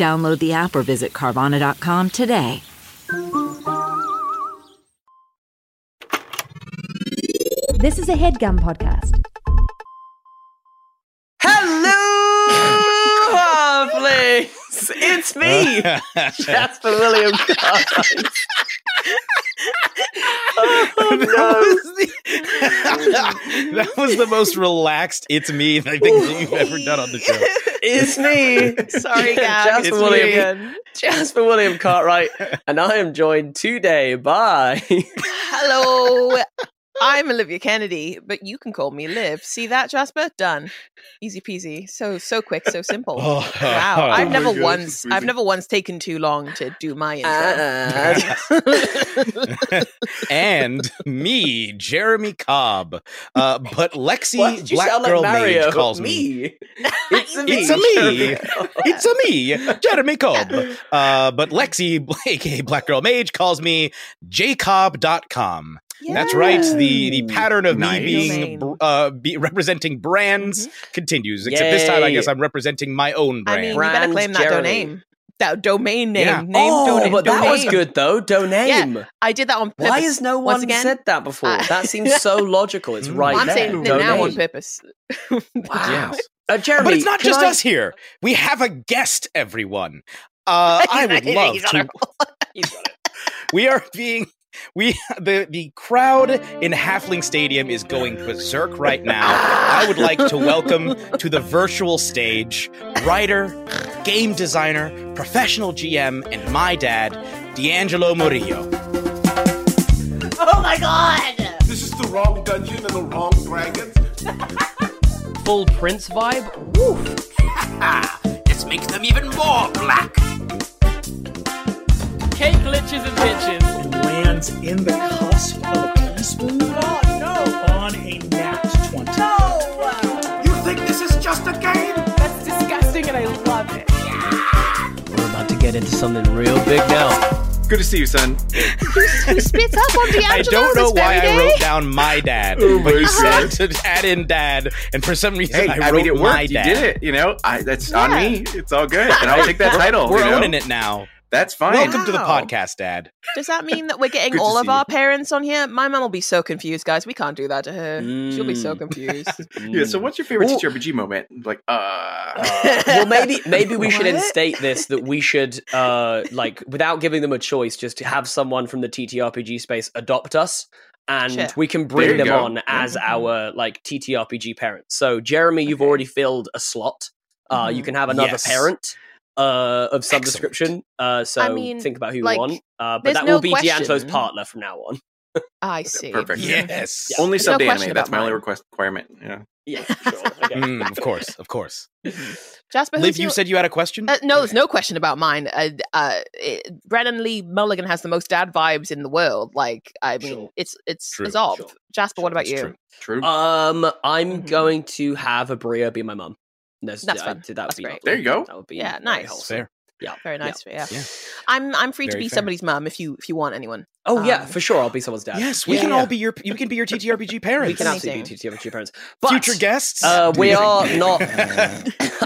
Download the app or visit Carvana.com today. This is a HeadGum podcast. Hello, Halflings! It's me, Jasper William Cartwright. That was the most relaxed "it's me" I think that you've ever done on the show. It's me. Sorry, guys. Jasper William Cartwright, and I am joined today by. Hello. I'm Olivia Kennedy, but you can call me Liv. See that, Jasper? Done. Easy peasy. So quick, so simple. Oh, wow. I've never once taken too long to do my intro. And me, Jeremy Cobb. But Lexi Black Girl Mage calls me. It's a me, Jeremy Cobb. But Lexi, aka Black Girl Mage, calls me jcobb.com. Yay. That's right. The pattern of me being representing brands continues. Except this time, I guess I'm representing my own brand. I mean, brands, you better claim that domain. That domain name. Yeah. That was good though. Domain. Yeah, I did that on purpose. Why has no one said that before? That seems so logical. It's right. I'm saying it now on purpose. Wow. Yes. Jeremy, but it's not just us here. We have a guest. Everyone. I would love to. We are being. The crowd in Halfling Stadium is going berserk right now. I would like to welcome to the virtual stage writer, game designer, professional GM, and my dad, DeAngelo Murillo. Oh my god! This is the wrong dungeon and the wrong dragons. Full Prince vibe? Woof! Let's make them even more black! Cake glitches and pitches. Lands in the cusp of a teaspoon. Oh, no. On a nat 20. No! You think this is just a game? That's disgusting and I love it. Yeah. We're about to get into something real big now. Good to see you, son. Who spits up on DeAngelo? I don't know why I wrote down my dad. But you said to add in dad. And for some reason, I wrote my dad. You did it, you know? That's on me. It's all good. And I'll take that title. We're owning it now. That's fine. Welcome to the podcast, Dad. Does that mean that we're getting all of our parents on here? My mum will be so confused, guys. We can't do that to her. She'll be so confused. Yeah, so what's your favorite TTRPG moment? Like, Well, maybe we should instate this, that we should, without giving them a choice, just have someone from the TTRPG space adopt us. And we can bring them on as our, TTRPG parents. So, Jeremy, you've already filled a slot. You can have another parent. Of some description. Think about who you want. But that will be DeAngelo's partner from now on. I see. Perfect. Yes. Yeah. Only sub anime. That's my only requirement. Yeah. Yeah. Sure. Okay. Of course. Jasper, Liv, you said you had a question? No, there's no question about mine. Brennan Lee Mulligan has the most dad vibes in the world. It's bizarre. Sure. Jasper, what about you? True. I'm going to have Aabria be my mum. That's fun. That's great. There you go. That would be nice. Fair. Yeah, very nice. Yeah. Yeah. I'm free to be somebody's mum if you want anyone. Oh yeah, for sure. I'll be someone's dad. Yes, we can all be your. You can be your TTRPG parents. We can absolutely be TTRPG parents. But, future guests. We are not.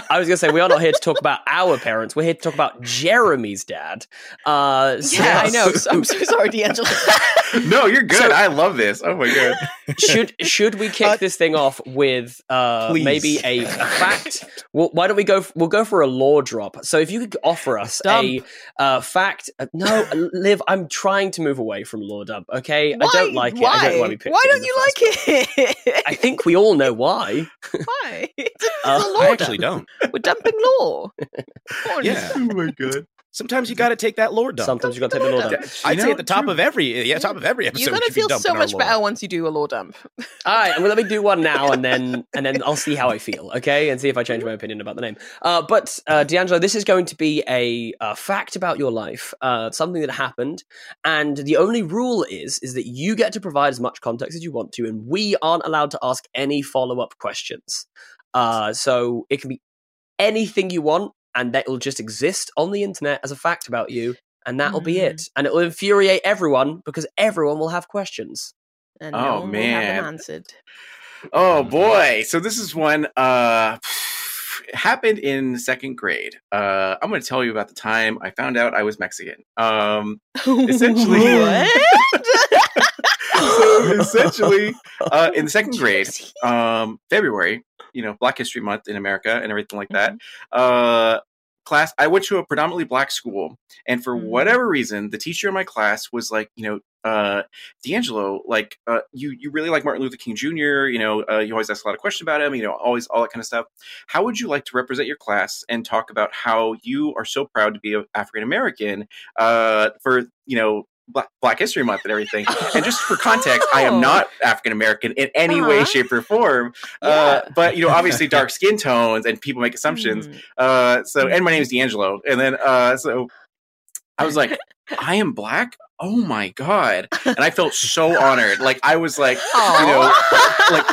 I was gonna say we are not here to talk about our parents. We're here to talk about Jeremy's dad. I know. I'm so sorry, DeAngelo. No, you're good. I love this. Oh my god. Should we kick this thing off with maybe a fact? Well, why don't we go? We'll go for a lore drop. So if you could offer us a fact. No, Liv, I'm trying to move away from lore dump. Okay, why? I don't like it. I don't want to be picked. Why don't you like it? I think we all know why. Why? It's a lore dump. I actually don't. We're dumping lore. Oh my god. Sometimes you got to take that lore dump. Sometimes you got to take the lore dump. I'd say at the top of every episode. You're gonna feel so much better once you do a lore dump. All right, well, let me do one now, and then I'll see how I feel, okay, and see if I change my opinion about the name. But DeAngelo, this is going to be a fact about your life, something that happened, and the only rule is that you get to provide as much context as you want to, and we aren't allowed to ask any follow up questions. So it can be anything you want. And that will just exist on the internet as a fact about you, and that'll be it. And it will infuriate everyone because everyone will have questions. And no one will have them answered. Oh boy! So this is one happened in second grade. I'm going to tell you about the time I found out I was Mexican. Essentially, in second grade, February. You know, Black History Month in America and everything like that. Class, I went to a predominantly black school, and for whatever reason, the teacher in my class was like, you know, DeAngelo, like, you really like Martin Luther King Jr., you know, you always ask a lot of questions about him, you know, always all that kind of stuff. How would you like to represent your class and talk about how you are so proud to be an African American for, you know, Black History Month and everything? And just for context, I am not African American in any way, shape, or form. But you know, obviously, dark skin tones and people make assumptions. So, and my name is DeAngelo, and then so I was like, I am black. Oh my god! And I felt so honored. Like I was like, you know, like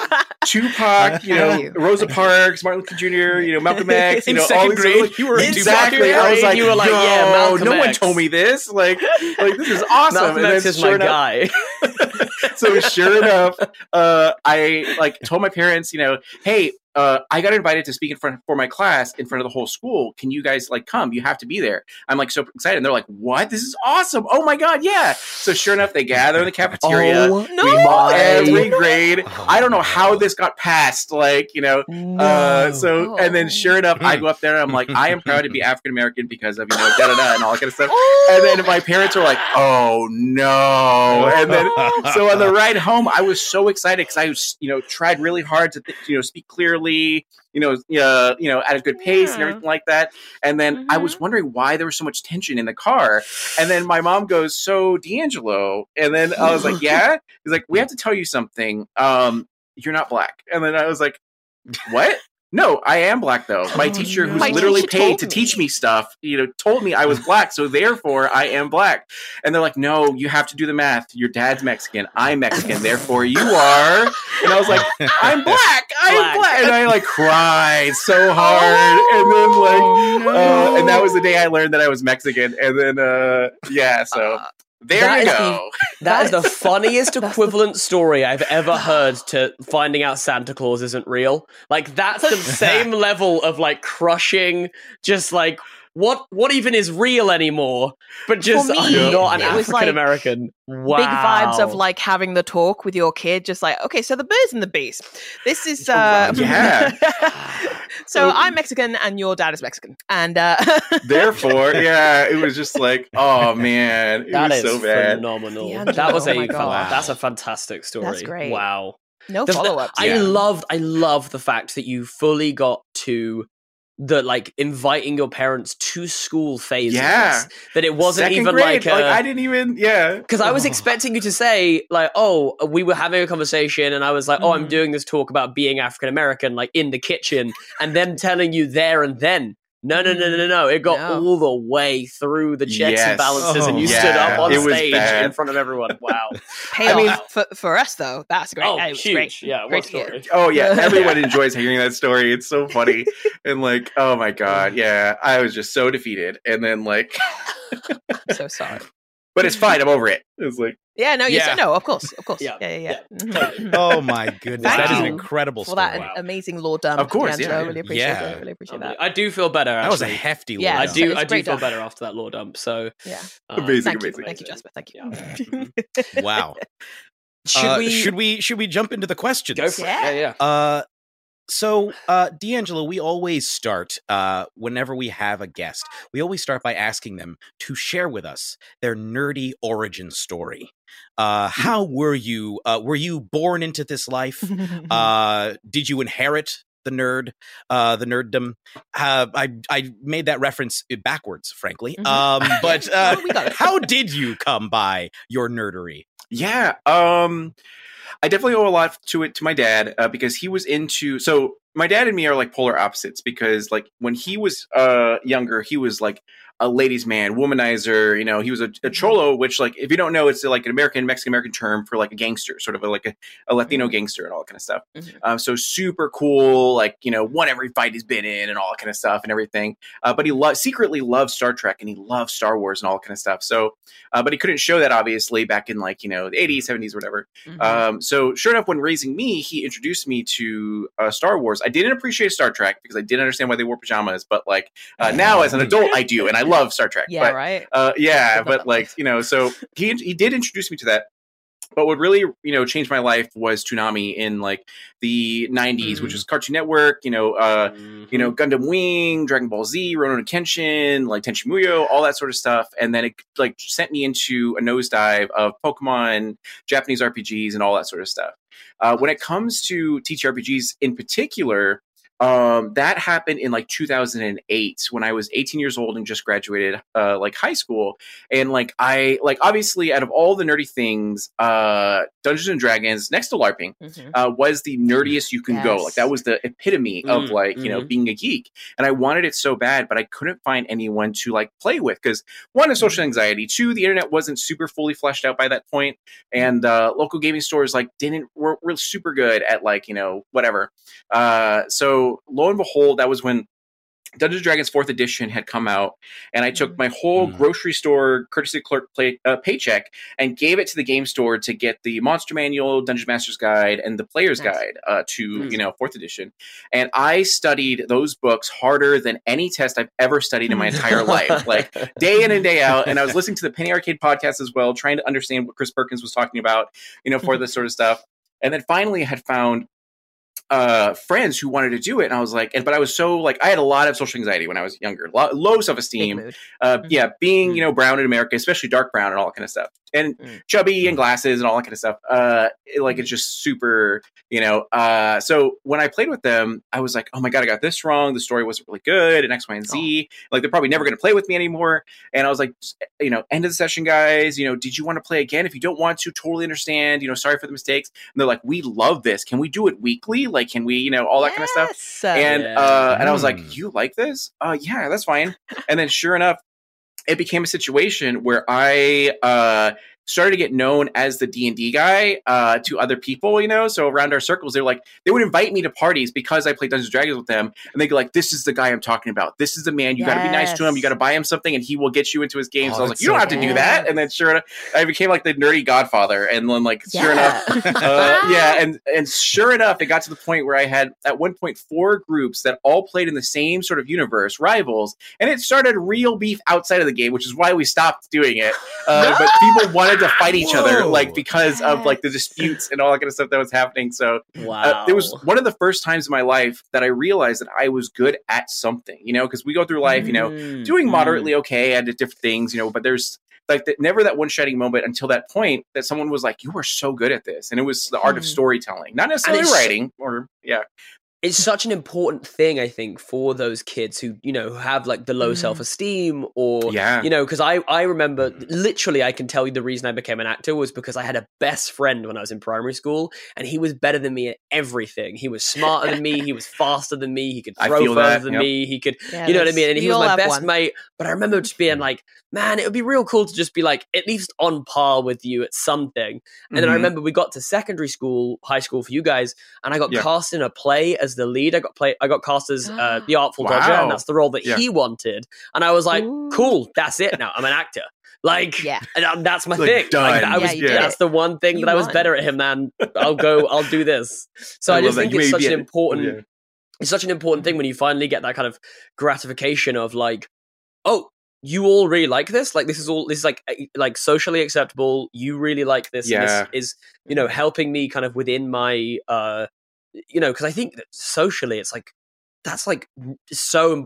Tupac, you know, Rosa Parks, Martin Luther King Jr., you know, Malcolm X, you know, all these grade, you were exactly. I was like, you were like, no one told me this. Like this is awesome. Malcolm X is my guy. So sure enough, I like told my parents, you know, hey. I got invited to speak for my class in front of the whole school. Can you guys like come? You have to be there. I'm like so excited. And they're like, what? This is awesome. Oh my god, yeah. So sure enough, they gather in the cafeteria. Every grade. I don't know how this got passed. Like, you know, so and then sure enough, I go up there and I'm like, I am proud to be African American because of, you know, da-da-da and all that kind of stuff. And then my parents were like, oh no. And then so on the ride home, I was so excited because I, you know, tried really hard to speak clearly. You know, at a good pace and everything like that. And then I was wondering why there was so much tension in the car. And then my mom goes, so DeAngelo. And then I was like, yeah. He's like, we have to tell you something. You're not black. And then I was like, what? No, I am black though. My teacher, who's literally paid to teach me stuff, you know, told me I was black, so therefore I am black. And they're like, no, you have to do the math. Your dad's Mexican. I'm Mexican. Therefore you are. And I was like, I'm black. I'm black. And I like cried so hard. And then like, and that was the day I learned that I was Mexican. And then, yeah, so. There you go. That is the funniest equivalent story I've ever heard to finding out Santa Claus isn't real. Like, that's the same level of, like, crushing, just, like, what even is real anymore? But just, me, I'm not an African-American. Like, wow. Big vibes of, like, having the talk with your kid. Just like, okay, so the birds and the bees. This is, so I'm Mexican and your dad is Mexican. And, therefore, yeah, it was just like, oh, man. That was so bad. Phenomenal. DeAngelo, that was that's a fantastic story. That's great. Wow. No follow-ups. I love the fact that you fully got to the like inviting your parents to school phase. Yeah. That it wasn't second even grade, like I didn't even because I was expecting you to say like, oh, we were having a conversation and I was like, oh, I'm doing this talk about being African American, like in the kitchen, and them telling you there and then. No. It got all the way through the checks and balances, and you stood up on stage in front of everyone. Wow. I mean, for us, though, that's great. It was great. Yeah, great story. Oh, yeah. Everyone enjoys hearing that story. It's so funny. And, like, oh, my God. Yeah. I was just so defeated. And then, like, I'm so sorry. But it's fine. I'm over it. It's like, Of course. Yeah. Oh my goodness, that is an incredible story. Well, that amazing lore dump. Of course, yeah. I really appreciate it. I really appreciate that. I do feel better. Actually. That was a hefty lore dump. I do feel better after that lore dump. So yeah, amazing. Thank you, Jasper. Thank you. Yeah. Wow. Should we jump into the questions? Go for it. Yeah. So, DeAngelo, we always start, whenever we have a guest, we always start by asking them to share with us their nerdy origin story. How were you born into this life? Did you inherit the nerddom. I made that reference backwards, frankly. Mm-hmm. But how did you come by your nerdery? Yeah, I definitely owe a lot to it to my dad because he was into. So my dad and me are like polar opposites because like when he was younger, he was like a ladies' man, womanizer. You know, he was a cholo, which like if you don't know, it's like an American Mexican American term for like a gangster, sort of like a Latino gangster and all that kind of stuff. Mm-hmm. So super cool, like you know, won every fight he's been in and all that kind of stuff and everything. But he secretly loved Star Trek and he loved Star Wars and all that kind of stuff. So, but he couldn't show that obviously back in like you know the 80s, 70s, whatever. Mm-hmm. So sure enough, when raising me, he introduced me to Star Wars. I didn't appreciate Star Trek because I didn't understand why they wore pajamas, but like now as an adult, I do, and I love Star Trek. Yeah, but, right. Yeah, but like you know, so he did introduce me to that. But what really, you know, changed my life was Toonami in like the 90s, which was Cartoon Network, you know, you know, Gundam Wing, Dragon Ball Z, Rurouni Kenshin, like Tenchi Muyo, all that sort of stuff. And then it like sent me into a nosedive of Pokemon, Japanese RPGs, and all that sort of stuff. When it comes to TTRPGs in particular, that happened in like 2008 when I was 18 years old and just graduated like high school. And like I like obviously out of all the nerdy things, Dungeons and Dragons next to LARPing was the nerdiest you can go. Like that was the epitome of like you know being a geek. And I wanted it so bad, but I couldn't find anyone to like play with because one is social anxiety, two the internet wasn't super fully fleshed out by that point, and local gaming stores like didn't were super good at like you know whatever. So lo and behold, that was when Dungeons and Dragons 4th edition had come out, and I took my whole grocery store courtesy clerk paycheck and gave it to the game store to get the Monster Manual, Dungeon Master's Guide, and the Player's Guide to you know 4th edition. And I studied those books harder than any test I've ever studied in my entire life, like day in and day out. And I was listening to the Penny Arcade podcast as well, trying to understand what Chris Perkins was talking about, you know, for this sort of stuff. And then finally, I had found friends who wanted to do it, and I was like, but I was so like, I had a lot of social anxiety when I was younger, low self-esteem, yeah, being you know brown in America, especially dark brown and all that kind of stuff, and chubby and glasses and all that kind of stuff. Like it's just super, you know. So when I played with them, I was like, oh my god, I got this wrong. The story wasn't really good, and X, Y, and Z. Like they're probably never going to play with me anymore. And I was like, you know, end of the session, guys. You know, did you want to play again? If you don't want to, totally understand. You know, sorry for the mistakes. And they're like, we love this. Can we do it weekly? Like, can we, you know, all that kind of stuff. And and I was like, you like this? Yeah, that's fine. And then sure enough, it became a situation where I started to get known as the D&D guy to other people, you know. So around our circles, they're like, they would invite me to parties because I played Dungeons and Dragons with them, and they'd be like, "This is the guy I'm talking about. This is the man. You got to be nice to him. You got to buy him something, and he will get you into his games." So I was like, "You don't have to do that." And then sure enough, I became like the nerdy godfather, and then like sure enough, and sure enough, it got to the point where I had at one point 4 groups that all played in the same sort of universe, rivals, and it started real beef outside of the game, which is why we stopped doing it. But people wanted to fight each other, like because of like the disputes and all that kind of stuff that was happening. So it was one of the first times in my life that I realized that I was good at something, you know, because we go through life, you know, doing moderately okay at different things, you know, but there's like never that one shining moment until that point that someone was like, you are so good at this. And it was the art of storytelling, not necessarily writing or It's such an important thing, I think, for those kids who, you know, have like the low self-esteem or, you know, because I remember literally I can tell you the reason I became an actor was because I had a best friend when I was in primary school, and he was better than me at everything. He was smarter than me. He was faster than me. He could throw further than me. He could, you know what I mean? And he was my best mate. But I remember just being like, man, it would be real cool to just be like at least on par with you at something. And then I remember we got to secondary school, high school for you guys, and I got cast in a play as the lead. I got cast as the Artful Dodger, and that's the role that he wanted. And I was like, cool, that's it now. I'm an actor. Like, and that's my thing. Like, I was, that's the one thing that I was better at him, man. I'll do this. So I just think it's such an important, it's such an important thing when you finally get that kind of gratification of like, oh, you all really like this? Like, this is all, this is like socially acceptable. You really like this. And this is, you know, helping me kind of within my, you know, because I think that socially it's like that's like so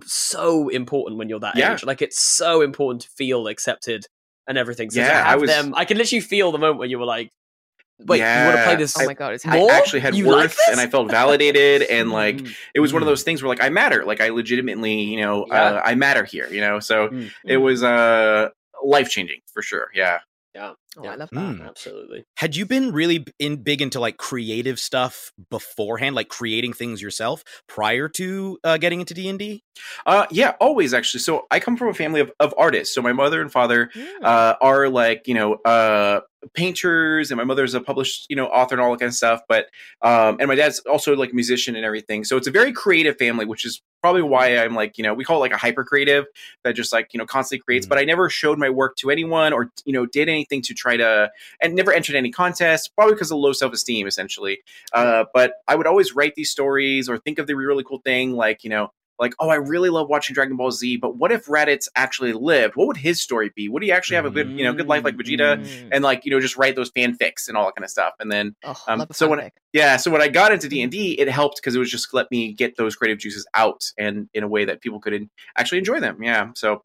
important when you're that age. Like it's so important to feel accepted and everything. So I can literally feel the moment where you were like, Wait, you want to play this? Oh my god, it's high. I actually had worth, like, and I felt validated, and like it was one of those things where like I matter, like I legitimately, you know, I matter here, you know. So it was life changing for sure. Yeah. Yeah. Oh, yeah. I love that. Absolutely. Had you been really big into like creative stuff beforehand, like creating things yourself prior to getting into D&D? Yeah, always actually. So I come from a family of artists. So my mother and father are like, you know, painters, and my mother's a published, you know, author and all that kind of stuff. But and my dad's also like a musician and everything. So it's a very creative family, which is probably why I'm like, you know, we call it like a hyper creative that just like, you know, constantly creates. But I never showed my work to anyone or, you know, did anything to try to, and never entered any contests, probably because of low self-esteem essentially. But I would always write these stories or think of the really cool thing, like, you know, like, oh, I really love watching Dragon Ball Z, but what if Raditz actually lived? What would his story be? Would he actually have a good, you know, good life like Vegeta? And like, you know, just write those fanfics and all that kind of stuff. And then, so when I got into D&D, it helped because it was just let me get those creative juices out and in a way that people could actually enjoy them. Yeah. So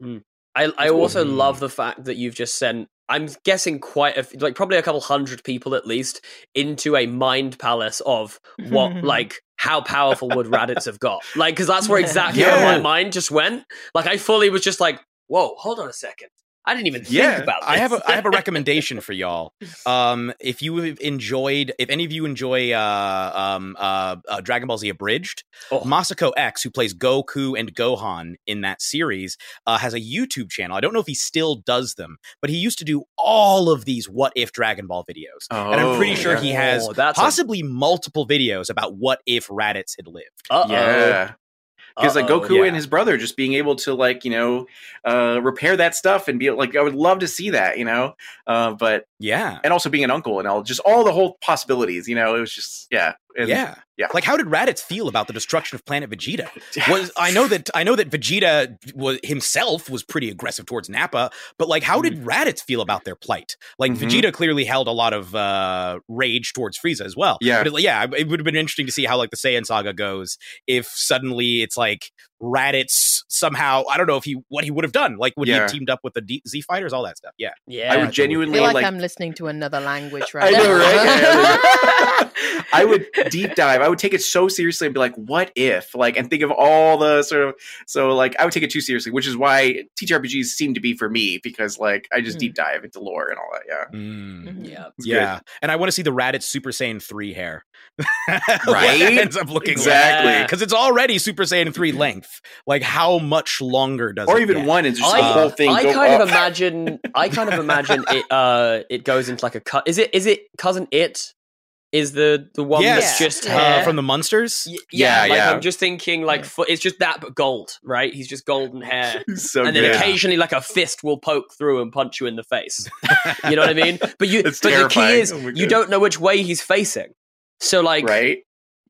I also love the fact that you've just sent, I'm guessing probably a couple hundred people at least into a mind palace of what, like, how powerful would Raditz have got? Like, because that's where exactly where my mind just went. Like, I fully was just like, whoa, hold on a second. I didn't even think about this. I have a recommendation for y'all. If any of you enjoy Dragon Ball Z Abridged, Masako X, who plays Goku and Gohan in that series, has a YouTube channel. I don't know if he still does them, but he used to do all of these What If Dragon Ball videos. And I'm pretty sure he has possibly multiple videos about what if Raditz had lived. Because like Goku and his brother just being able to like, you know, repair that stuff and be like, I would love to see that, you know, but yeah. And also being an uncle and all the whole possibilities, you know, it was just, yeah. And, yeah. Like, how did Raditz feel about the destruction of planet Vegeta? I know that Vegeta himself was pretty aggressive towards Nappa, but like, how did Raditz feel about their plight? Like, Vegeta clearly held a lot of rage towards Frieza as well. Yeah, but it would have been interesting to see how like the Saiyan saga goes if suddenly it's like Raditz somehow. I don't know what he would have done. Like, would he have teamed up with the Z fighters, all that stuff? Yeah, yeah. I would genuinely feel like I'm listening to another language right now. I know, right? I would deep dive. I would take it so seriously and be like, what if? Like, and think of all the sort of, so like, I would take it too seriously, which is why TTRPGs seem to be for me, because like, I just deep dive into lore and all that. Yeah. Good. And I want to see the Raditz Super Saiyan 3 hair. Right? Ends up looking exactly. Because it's already Super Saiyan 3 length. Like, how much longer does it get? One is just the whole thing. I kind of imagine it goes into like a cut. Is it Cousin It? Is the one that's just from the Munsters? I'm just thinking, like, it's just that, but gold, right? He's just golden hair. So and then occasionally, like, a fist will poke through and punch you in the face. You know what I mean? But the key is you don't know which way he's facing. So, like,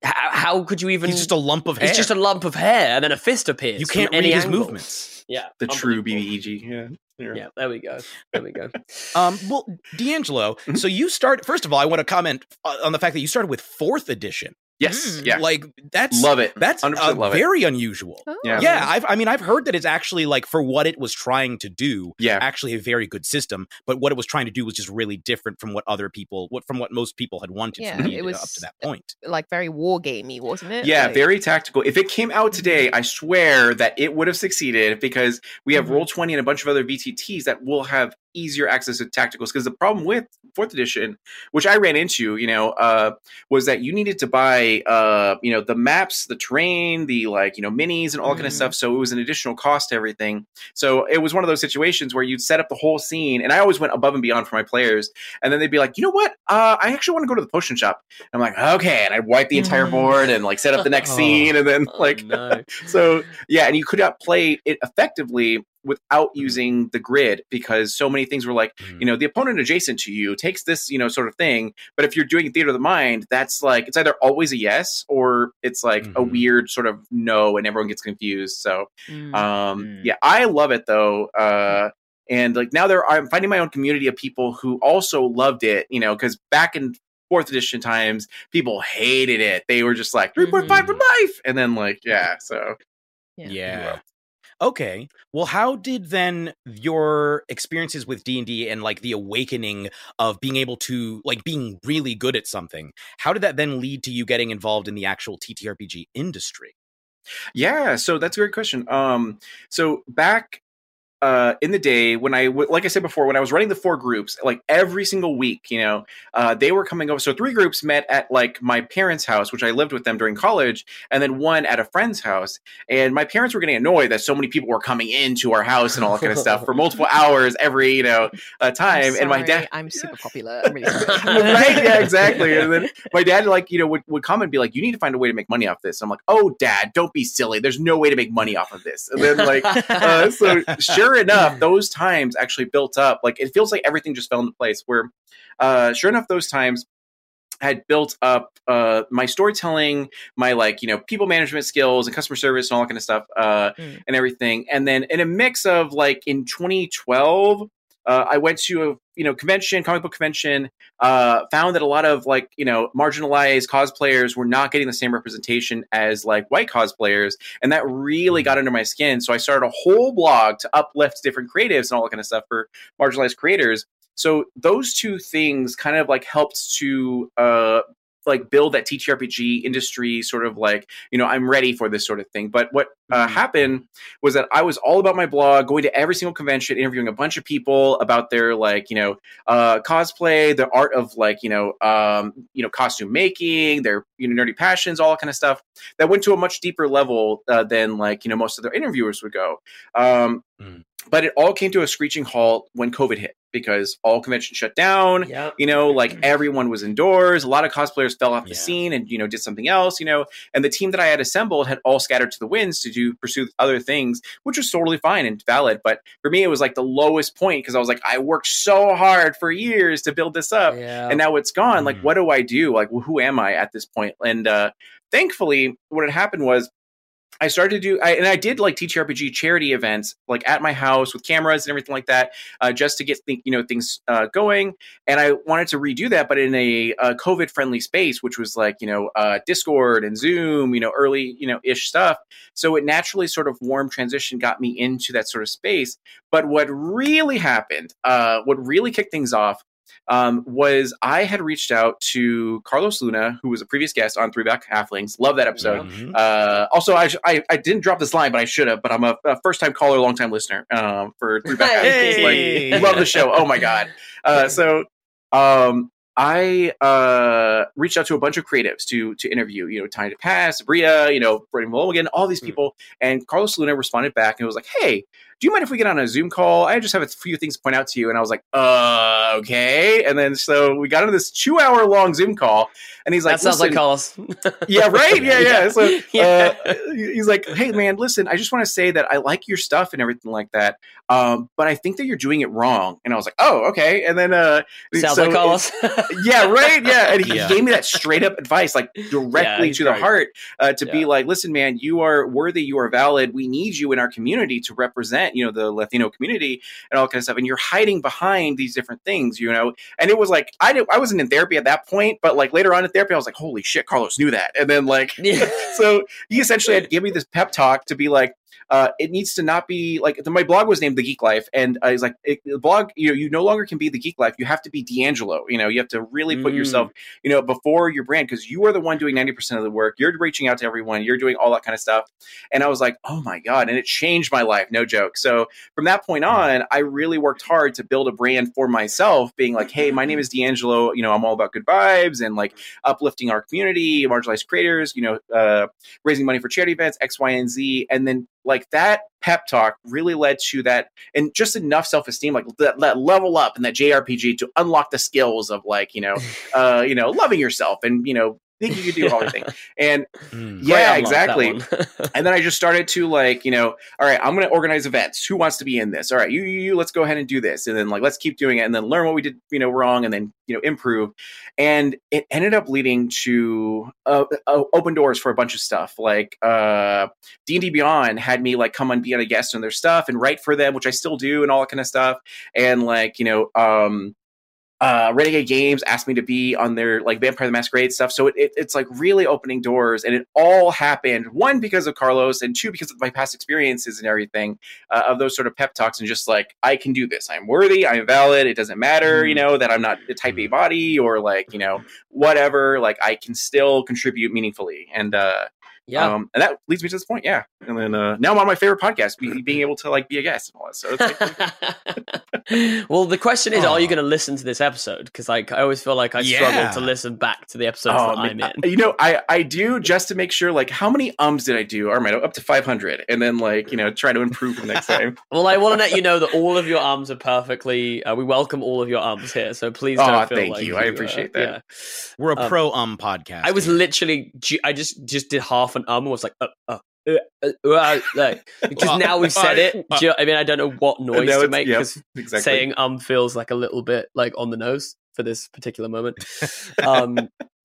how could you even... He's just a lump of hair. It's just a lump of hair, and then a fist appears. You can't read his movements. Yeah. The true BBEG, Yeah, there we go. Well, DeAngelo, so you start. First of all, I want to comment on the fact that you started with 4th edition. Yes, yeah, like that's love it. That's very unusual. Oh. Yeah. I've heard that it's actually like for what it was trying to do, actually a very good system. But what it was trying to do was just really different from what other people, from what most people had wanted. Yeah, it was up to that point, like very wargamey, wasn't it? Yeah, like, very tactical. If it came out today, I swear that it would have succeeded because we have Roll20 and a bunch of other VTTs that will have easier access to tacticals, because the problem with 4th edition, which I ran into, you know, was that you needed to buy, you know, the maps, the terrain, the like, you know, minis and all kind of stuff. So it was an additional cost to everything. So it was one of those situations where you'd set up the whole scene, and I always went above and beyond for my players. And then they'd be like, you know what? I actually want to go to the potion shop. And I'm like, okay. And I'd wipe the entire board and like set up the next scene. And then like, so yeah. And you could not play it effectively without using the grid, because so many things were like, you know, the opponent adjacent to you takes this, you know, sort of thing. But if you're doing theater of the mind, that's like, it's either always a yes, or it's like a weird sort of no, and everyone gets confused. So yeah, I love it though. And like now I'm finding my own community of people who also loved it, you know, because back in 4th edition times, people hated it. They were just like 3.5 for life. And then like, yeah, so. Yeah. Okay. Well, how did then your experiences with D&D and like the awakening of being able to like being really good at something, how did that then lead to you getting involved in the actual TTRPG industry? Yeah, so that's a great question. So back in the day when like I said before, when I was running the four groups, like every single week, you know, they were coming over. So three groups met at like my parents' house, which I lived with them during college, and then one at a friend's house. And my parents were getting annoyed that so many people were coming into our house and all that kind of stuff for multiple hours every, you know, time. I'm sorry, and my dad, I'm super popular. I'm really popular. Right? Yeah, exactly. And then my dad, like, you know, would come and be like, "You need to find a way to make money off this." And I'm like, "Oh, Dad, don't be silly. There's no way to make money off of this." And then like, so sure enough, those times actually built up. Like it feels like everything just fell into place where sure enough, those times had built up my storytelling, my like, you know, people management skills and customer service and all that kind of stuff and everything. And then in a mix of like in 2012, I went to a, you know, convention, comic book convention, found that a lot of like, you know, marginalized cosplayers were not getting the same representation as like white cosplayers. And that really got under my skin. So I started a whole blog to uplift different creatives and all that kind of stuff for marginalized creators. So those two things kind of like helped to like build that TTRPG industry sort of like, you know, I'm ready for this sort of thing. But what happened was that I was all about my blog, going to every single convention, interviewing a bunch of people about their like, you know, cosplay, the art of like, you know, costume making, their, you know, nerdy passions, all that kind of stuff that went to a much deeper level than like, you know, most of their interviewers would go. But it all came to a screeching halt when COVID hit because all conventions shut down, you know, like everyone was indoors. A lot of cosplayers fell off the scene and, you know, did something else, you know, and the team that I had assembled had all scattered to the winds to pursue other things, which was totally fine and valid. But for me, it was like the lowest point because I was like, I worked so hard for years to build this up and now it's gone. Like, what do I do? Like, who am I at this point? And thankfully what had happened was, I started to do, I did like TTRPG charity events, like at my house with cameras and everything like that, just to get things going. And I wanted to redo that, but in a COVID friendly space, which was like, you know, Discord and Zoom, you know, early, you know, ish stuff. So it naturally sort of warm transition got me into that sort of space. But what really happened, what really kicked things off was I had reached out to Carlos Luna, who was a previous guest on Three Black Halflings. Love that episode. Also, I didn't drop this line, but I should have. But I'm a first-time caller, long-time listener for Three Black Halflings. Like, love the show. Oh, my God. I reached out to a bunch of creatives to interview, you know, Time to Pass, Aabria, you know, Brennan Lee Mulligan, all these people. And Carlos Luna responded back and was like, "Hey, do you mind if we get on a Zoom call? I just have a few things to point out to you." And I was like, okay. And then so we got into this 2 hour long Zoom call and he's like, "That sounds like Carlos." Yeah, right? Yeah, yeah. So he's like, "Hey man, listen, I just want to say that I like your stuff and everything like that. But I think that you're doing it wrong." And I was like, "Oh, okay." And then like Carlos. Yeah, right? Yeah. And he gave me that straight up advice, like directly to the heart, to be like, "Listen, man, you are worthy, you are valid. We need you in our community to represent, you know, the Latino community and all kind of stuff. And you're hiding behind these different things, you know." And it was like, I wasn't in therapy at that point, but like later on in therapy, I was like, holy shit, Carlos knew that. And then like, so he essentially had to give me this pep talk to be like, it needs to not be like, my blog was named The Geek Life. And he's like, the blog, you know, you no longer can be The Geek Life. You have to be DeAngelo. You know, you have to really put yourself, you know, before your brand, because you are the one doing 90% of the work. You're reaching out to everyone. You're doing all that kind of stuff. And I was like, oh my God. And it changed my life. No joke. So from that point on, I really worked hard to build a brand for myself, being like, "Hey, my name is DeAngelo. You know, I'm all about good vibes and like uplifting our community, marginalized creators, you know, raising money for charity events, X, Y, and Z." And then like that pep talk really led to that, and just enough self-esteem, like that level up in that JRPG to unlock the skills of like, you know, loving yourself and, you know, thinking you can do all the thing. And yeah, exactly. And then I just started to like, you know, all right, I'm going to organize events. Who wants to be in this? All right, you, let's go ahead and do this. And then like, let's keep doing it and then learn what we did, you know, wrong and then, you know, improve. And it ended up leading to open doors for a bunch of stuff. Like D&D Beyond had me like come and be on a guest on their stuff and write for them, which I still do and all that kind of stuff. And like, you know, Renegade Games asked me to be on their like Vampire the Masquerade stuff. So it's like really opening doors, and it all happened one because of Carlos, and two because of my past experiences and everything of those sort of pep talks and just like, I can do this. I'm worthy. I'm valid. It doesn't matter, you know, that I'm not a type A body or like, you know, whatever, like I can still contribute meaningfully. And, and that leads me to this point. Yeah. And then now I'm on my favorite podcast, being able to like be a guest and all that. So it's like, well, the question is, are you going to listen to this episode? Because like I always feel like I struggle to listen back to the episodes that I'm in. You know, I do just to make sure, like, how many did I do? Up to 500, and then like, you know, try to improve for next time. Well, I want to let you know that all of your are perfectly. We welcome all of your here, so please don't feel thank like you. I appreciate that. Yeah. We're a pro podcast. I was literally, I just did half. An was like, like because now we've said it. I mean, I don't know what noise to make because saying feels like a little bit like on the nose for this particular moment.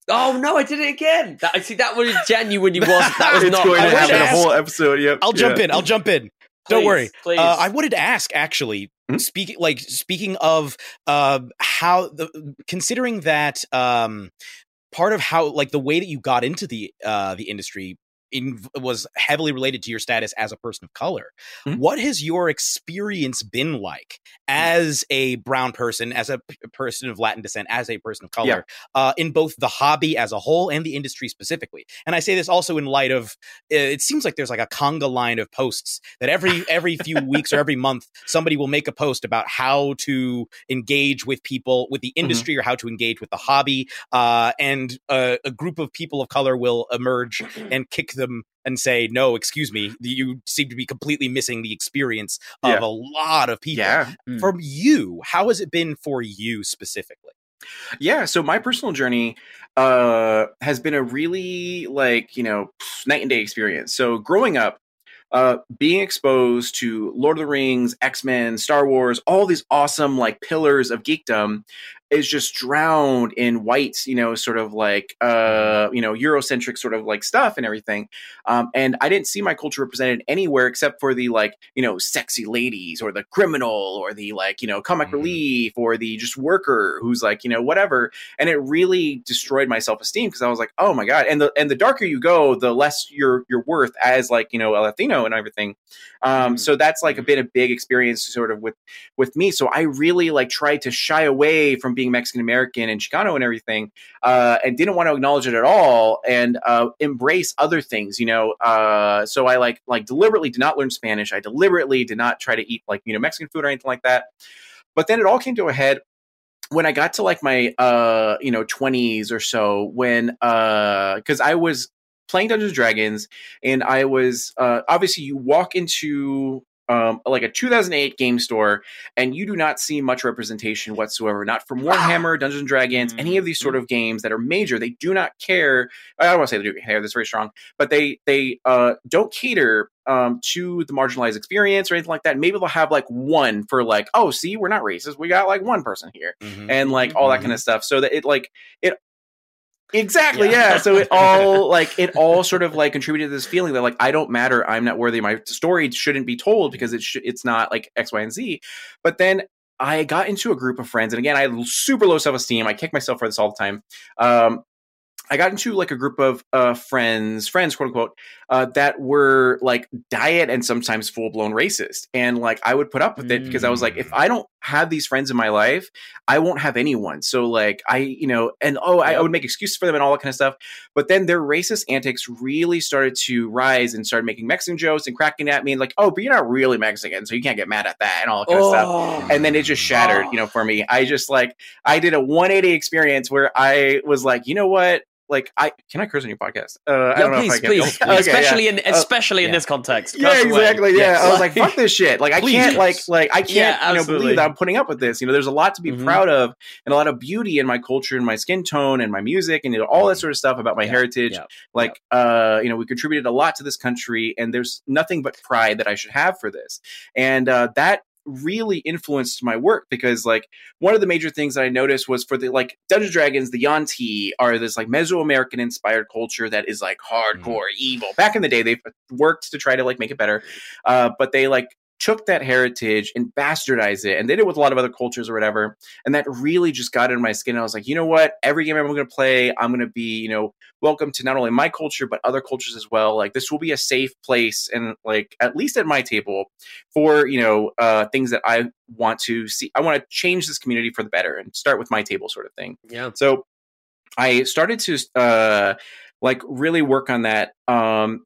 Oh no, I did it again. I see that was genuinely that was not going to happen a whole episode. Yep. I'll jump in. Don't worry. Please. I wanted to ask actually. Speaking of how considering that. Part of how, like, the way that you got into the industry was heavily related to your status as a person of color. Mm-hmm. What has your experience been like as a brown person, as a person of Latin descent, as a person of color, in both the hobby as a whole and the industry specifically? And I say this also in light of, it seems like there's like a conga line of posts that every few weeks or every month, somebody will make a post about how to engage with people, with the industry, or how to engage with the hobby. And a group of people of color will emerge and kick them and say, no, excuse me, you seem to be completely missing the experience of a lot of people. Yeah. From you, how has it been for you specifically? Yeah, so my personal journey has been a really, like, you know, night and day experience. So growing up, being exposed to Lord of the Rings, X-Men, Star Wars, all these awesome, like, pillars of geekdom is just drowned in white, you know, sort of like, you know, Eurocentric sort of like stuff and everything. And I didn't see my culture represented anywhere except for the, like, you know, sexy ladies or the criminal or the, like, you know, comic relief or the just worker who's like, you know, whatever. And it really destroyed my self-esteem because I was like, oh my God. And the darker you go, the less your worth as, like, you know, a Latino and everything. So that's like been a big experience sort of with me. So I really like tried to shy away from being Mexican American and Chicano and everything, and didn't want to acknowledge it at all, and embrace other things, you know. So I like deliberately did not learn Spanish. I deliberately did not try to eat, like, you know, Mexican food or anything like that. But then it all came to a head when I got to, like, my you know, 20s or so, when because I was playing Dungeons and Dragons, and I was obviously you walk into like a 2008 game store, and you do not see much representation whatsoever, not from Warhammer, Dungeons and Dragons, any of these sort of games that are major. They do not care. I don't want to say they do care, that's very strong, but they don't cater to the marginalized experience or anything like that. Maybe they'll have like one for like, oh, see, we're not racist. We got like one person here and like all that kind of stuff. So that it like, it exactly. Yeah. So it all sort of like contributed to this feeling that, like, I don't matter. I'm not worthy. My story shouldn't be told because it's not like X, Y, and Z. But then I got into a group of friends. And again, I had super low self-esteem. I kick myself for this all the time. I got into like a group of friends, quote unquote, that were like diet and sometimes full blown racist. And like, I would put up with it because I was like, if I don't have these friends in my life, I won't have anyone. So like I, you know, and I would make excuses for them and all that kind of stuff. But then their racist antics really started to rise and started making Mexican jokes and cracking at me and like, oh, but you're not really Mexican, so you can't get mad at that and all that kind of stuff. And then it just shattered, you know, for me. I just like, I did a 180 experience where I was like, you know what? Like, I curse on your podcast? I don't know if I can. Please. Okay, especially in this context. Yeah, exactly. Yeah, yes. I was like, fuck this shit. Like, please. I can't. Like I can't. Yeah, you know, believe that I'm putting up with this. You know, there's a lot to be proud of, and a lot of beauty in my culture and my skin tone and my music and, you know, all that sort of stuff about my heritage. Yeah. Like, you know, we contributed a lot to this country, and there's nothing but pride that I should have for this. And that really influenced my work because, like, one of the major things that I noticed was for the, like, Dungeons & Dragons, the Yonti are this, like, Mesoamerican inspired culture that is, like, hardcore evil. Back in the day, they've worked to try to, like, make it better, but they, like, took that heritage and bastardized it. And they did it with a lot of other cultures or whatever. And that really just got into my skin. I was like, you know what? Every game I'm going to play, I'm going to be, you know, welcome to not only my culture, but other cultures as well. Like, this will be a safe place. And like, at least at my table for, you know, things that I want to see. I want to change this community for the better and start with my table sort of thing. Yeah. So I started to, like really work on that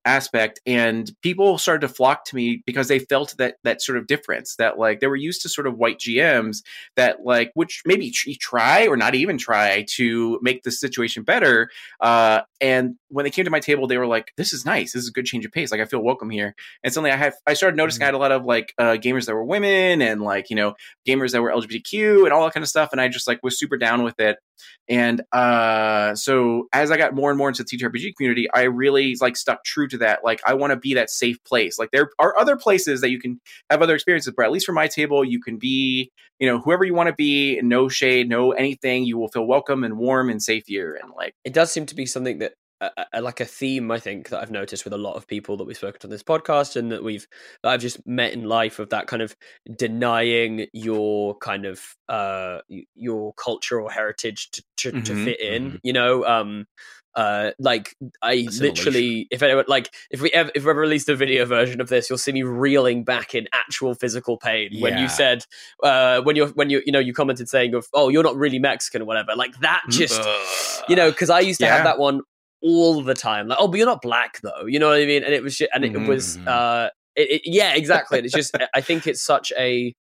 aspect, and people started to flock to me because they felt that sort of difference, that like they were used to sort of white GMs that like, which maybe try or not even try to make the situation better. And when they came to my table, they were like, this is nice. This is a good change of pace. Like, I feel welcome here. And suddenly I started noticing I had a lot of like gamers that were women and like, you know, gamers that were LGBTQ and all that kind of stuff. And I just like was super down with it. And so as I got more and more into the TTRPG community, I really like stuck true to that. Like, I want to be that safe place. Like, there are other places that you can have other experiences, but at least for my table, you can be, you know, whoever you want to be. No shade, no anything. You will feel welcome and warm and safe here. And like, it does seem to be something that like a theme, I think, that I've noticed with a lot of people that we've spoken to on this podcast and that I've just met in life, of that kind of denying your kind of your cultural heritage to fit in, you know, like I literally, if we ever released a video version of this, you'll see me reeling back in actual physical pain when you said, when you you commented saying, oh, you're not really Mexican or whatever, like that just, you know, because I used to have that one all the time, like, oh, but you're not black though, you know what I mean? And it was just, and it was yeah, exactly. And it's just I think it's such a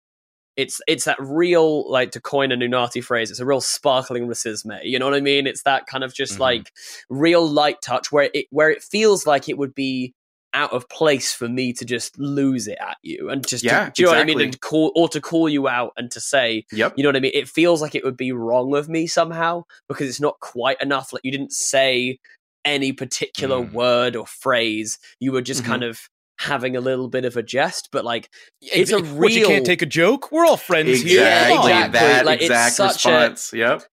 it's that real, like, to coin a Nunati phrase, it's a real sparkling racisme, you know what I mean? It's that kind of just like real light touch where it feels like it would be out of place for me to just lose it at you and just do you know what I mean, and to call you out and to say, you know what I mean, it feels like it would be wrong of me somehow because it's not quite enough, like you didn't say any particular word or phrase, you were just kind of having a little bit of a jest, but like it's a real. What, you can't take a joke. We're all friends here. Exactly. That like, exact response.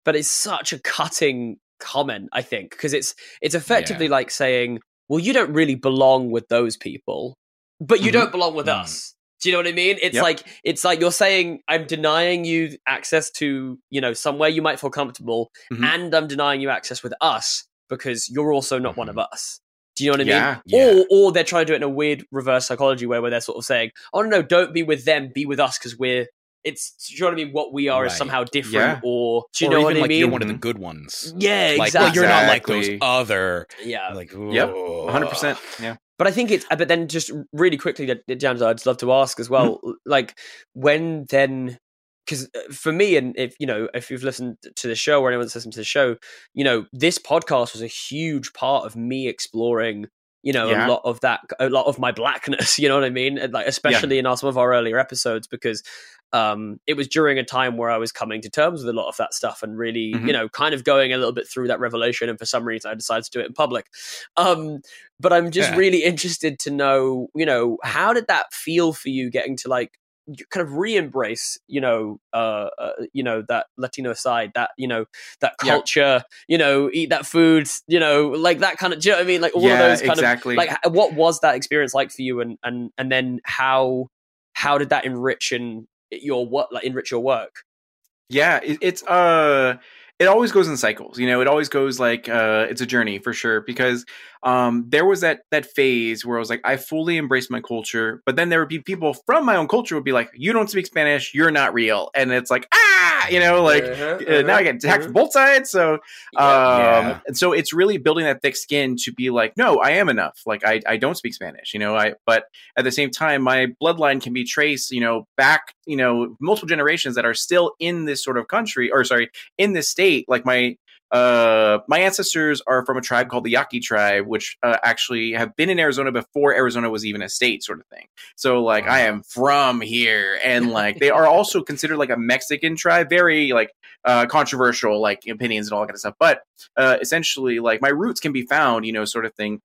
But it's such a cutting comment, I think, because it's effectively like saying, well, you don't really belong with those people, but you don't belong with us. Do you know what I mean? It's like, it's like you're saying, I'm denying you access to, you know, somewhere you might feel comfortable, and I'm denying you access with us, because you're also not one of us. Do you know what I mean? Yeah. Or they're trying to do it in a weird reverse psychology way where they're sort of saying, oh, no, don't be with them, be with us, because do you know what I mean? What we are is somehow different, or do you know what I mean? You're one of the good ones. Yeah, like, exactly. Well, you're not like those other. Yeah. Like, 100%. Yeah. But I think but then just really quickly, D'Angelo, I'd love to ask as well, like, when then, because for me, and if you know, if you've listened to the show or anyone's listened to the show, you know, this podcast was a huge part of me exploring, you know, a lot of my blackness, you know what I mean? And like, especially in some of our earlier episodes, because it was during a time where I was coming to terms with a lot of that stuff and really, you know, kind of going a little bit through that revelation. And for some reason, I decided to do it in public. But I'm just really interested to know, you know, how did that feel for you, getting to like, kind of re-embrace, you know, that Latino side, that, you know, that culture, you know, eat that food, you know, like that kind of, do you know what I mean? Like all of those kind of, like, what was that experience like for you? And then how did that enrich your work? Yeah, it always goes in cycles, you know, it always goes like, it's a journey for sure, because there was that phase where I was like, I fully embraced my culture, but then there would be people from my own culture would be like, you don't speak Spanish, you're not real. And it's like, you know, like now I get attacked from both sides. So, and so it's really building that thick skin to be like, no, I am enough. Like I don't speak Spanish, you know, but at the same time, my bloodline can be traced, you know, back, you know, multiple generations that are still in this sort of country, or sorry, in this state. Like my ancestors are from a tribe called the Yaqui tribe, which actually have been in Arizona before Arizona was even a state, sort of thing. So like I am from here, and like they are also considered like a Mexican tribe, very like controversial, like opinions and all that kind of stuff. But essentially, like my roots can be found, you know, sort of thing.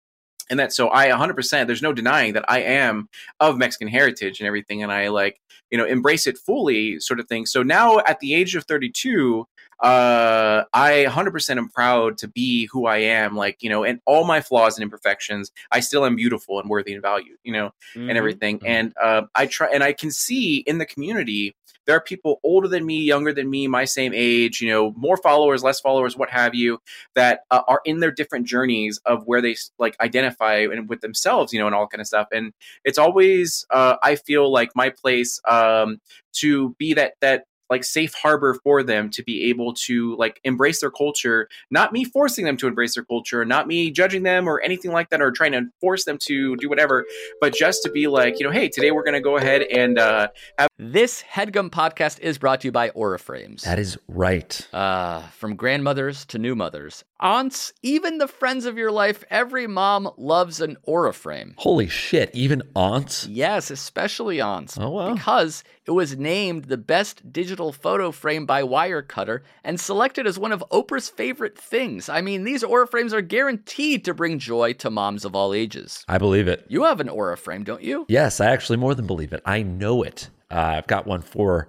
And that, so I 100%, there's no denying that I am of Mexican heritage and everything. And I like, you know, embrace it fully, sort of thing. So now at the age of 32, I 100% am proud to be who I am, like, you know, and all my flaws and imperfections, I still am beautiful and worthy and valued, you know, and everything. And I try, and I can see in the community, there are people older than me, younger than me, my same age, you know, more followers, less followers, what have you, that are in their different journeys of where they like identify and with themselves, you know, and all kind of stuff. And it's always, I feel like my place to be that like safe harbor for them to be able to like embrace their culture, not me forcing them to embrace their culture, not me judging them or anything like that, or trying to force them to do whatever, but just to be like, you know, hey, today we're going to go ahead and have. This HeadGum podcast is brought to you by Aura Frames. That is right. From grandmothers to new mothers, aunts, even the friends of your life, every mom loves an Aura Frame. Holy shit, even aunts? Yes, especially aunts. Oh, wow. Because it was named the best digital photo frame by Wirecutter and selected as one of Oprah's favorite things. I mean, these Aura Frames are guaranteed to bring joy to moms of all ages. I believe it. You have an Aura Frame, don't you? Yes, I actually more than believe it. I know it. I've got one for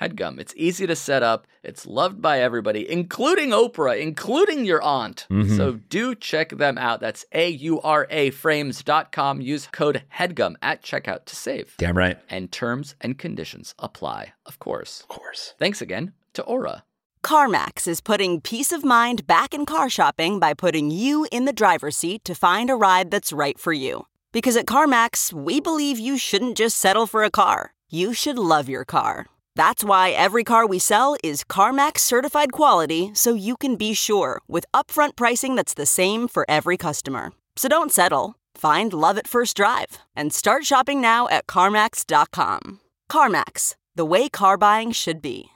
HeadGum. It's easy to set up. It's loved by everybody, including Oprah, including your aunt. Mm-hmm. So do check them out. That's A-U-R-A frames.com. Use code HeadGum at checkout to save. Damn right. And terms and conditions apply, of course. Of course. Thanks again to Aura. CarMax is putting peace of mind back in car shopping by putting you in the driver's seat to find a ride that's right for you. Because at CarMax, we believe you shouldn't just settle for a car. You should love your car. That's why every car we sell is CarMax certified quality, so you can be sure with upfront pricing that's the same for every customer. So don't settle. Find love at first drive and start shopping now at CarMax.com. CarMax, the way car buying should be.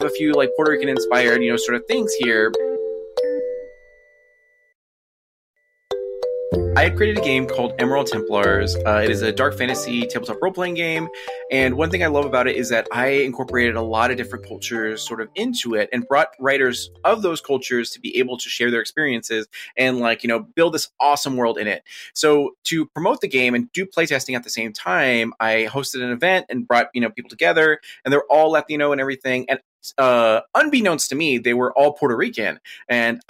A few like Puerto Rican inspired, you know, sort of things here. I had created a game called Emerald Templars. It is a dark fantasy tabletop role-playing game. And one thing I love about it is that I incorporated a lot of different cultures sort of into it and brought writers of those cultures to be able to share their experiences and, like, you know, build this awesome world in it. So to promote the game and do playtesting at the same time, I hosted an event and brought, you know, people together, and they're all Latino and everything. And unbeknownst to me, they were all Puerto Rican. And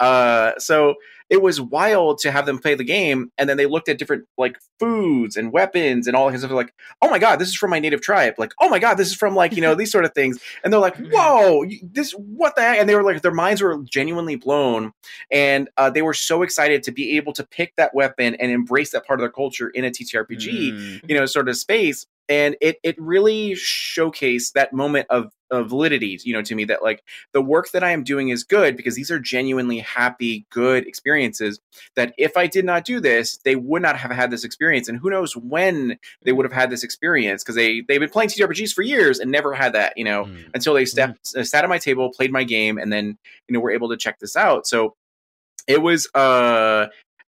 so it was wild to have them play the game. And then they looked at different like foods and weapons and all kinds of stuff, like, oh my God, this is from my native tribe. Like, oh my God, this is from, like, you know, these sort of things. And they're like, whoa, this, what the heck? And they were like, their minds were genuinely blown. And they were so excited to be able to pick that weapon and embrace that part of their culture in a TTRPG, you know, sort of space. And it really showcased that moment of validity, you know, to me, that like the work that I am doing is good because these are genuinely happy, good experiences that if I did not do this, they would not have had this experience. And who knows when they would have had this experience, because they've been playing TTRPGs for years and never had that, you know, until they sat at my table, played my game, and then, you know, were able to check this out. So it was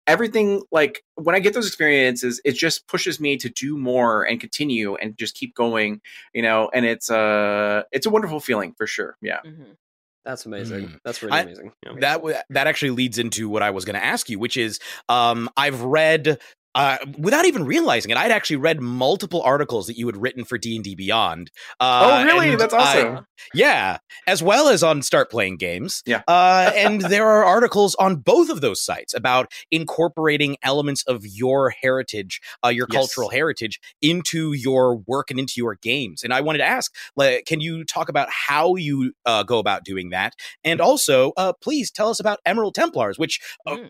everything, like, when I get those experiences, it just pushes me to do more and continue and just keep going, you know, and it's a wonderful feeling for sure. Yeah. Mm-hmm. That's amazing. That's really amazing. Yeah. That actually leads into what I was going to ask you, which is I've read, without even realizing it, I'd actually read multiple articles that you had written for D&D Beyond. Oh, really? That's awesome. Yeah, as well as on Start Playing Games. Yeah. And there are articles on both of those sites about incorporating elements of your heritage, your cultural heritage, into your work and into your games. And I wanted to ask, like, can you talk about how you go about doing that? And also, please tell us about Emerald Templars, which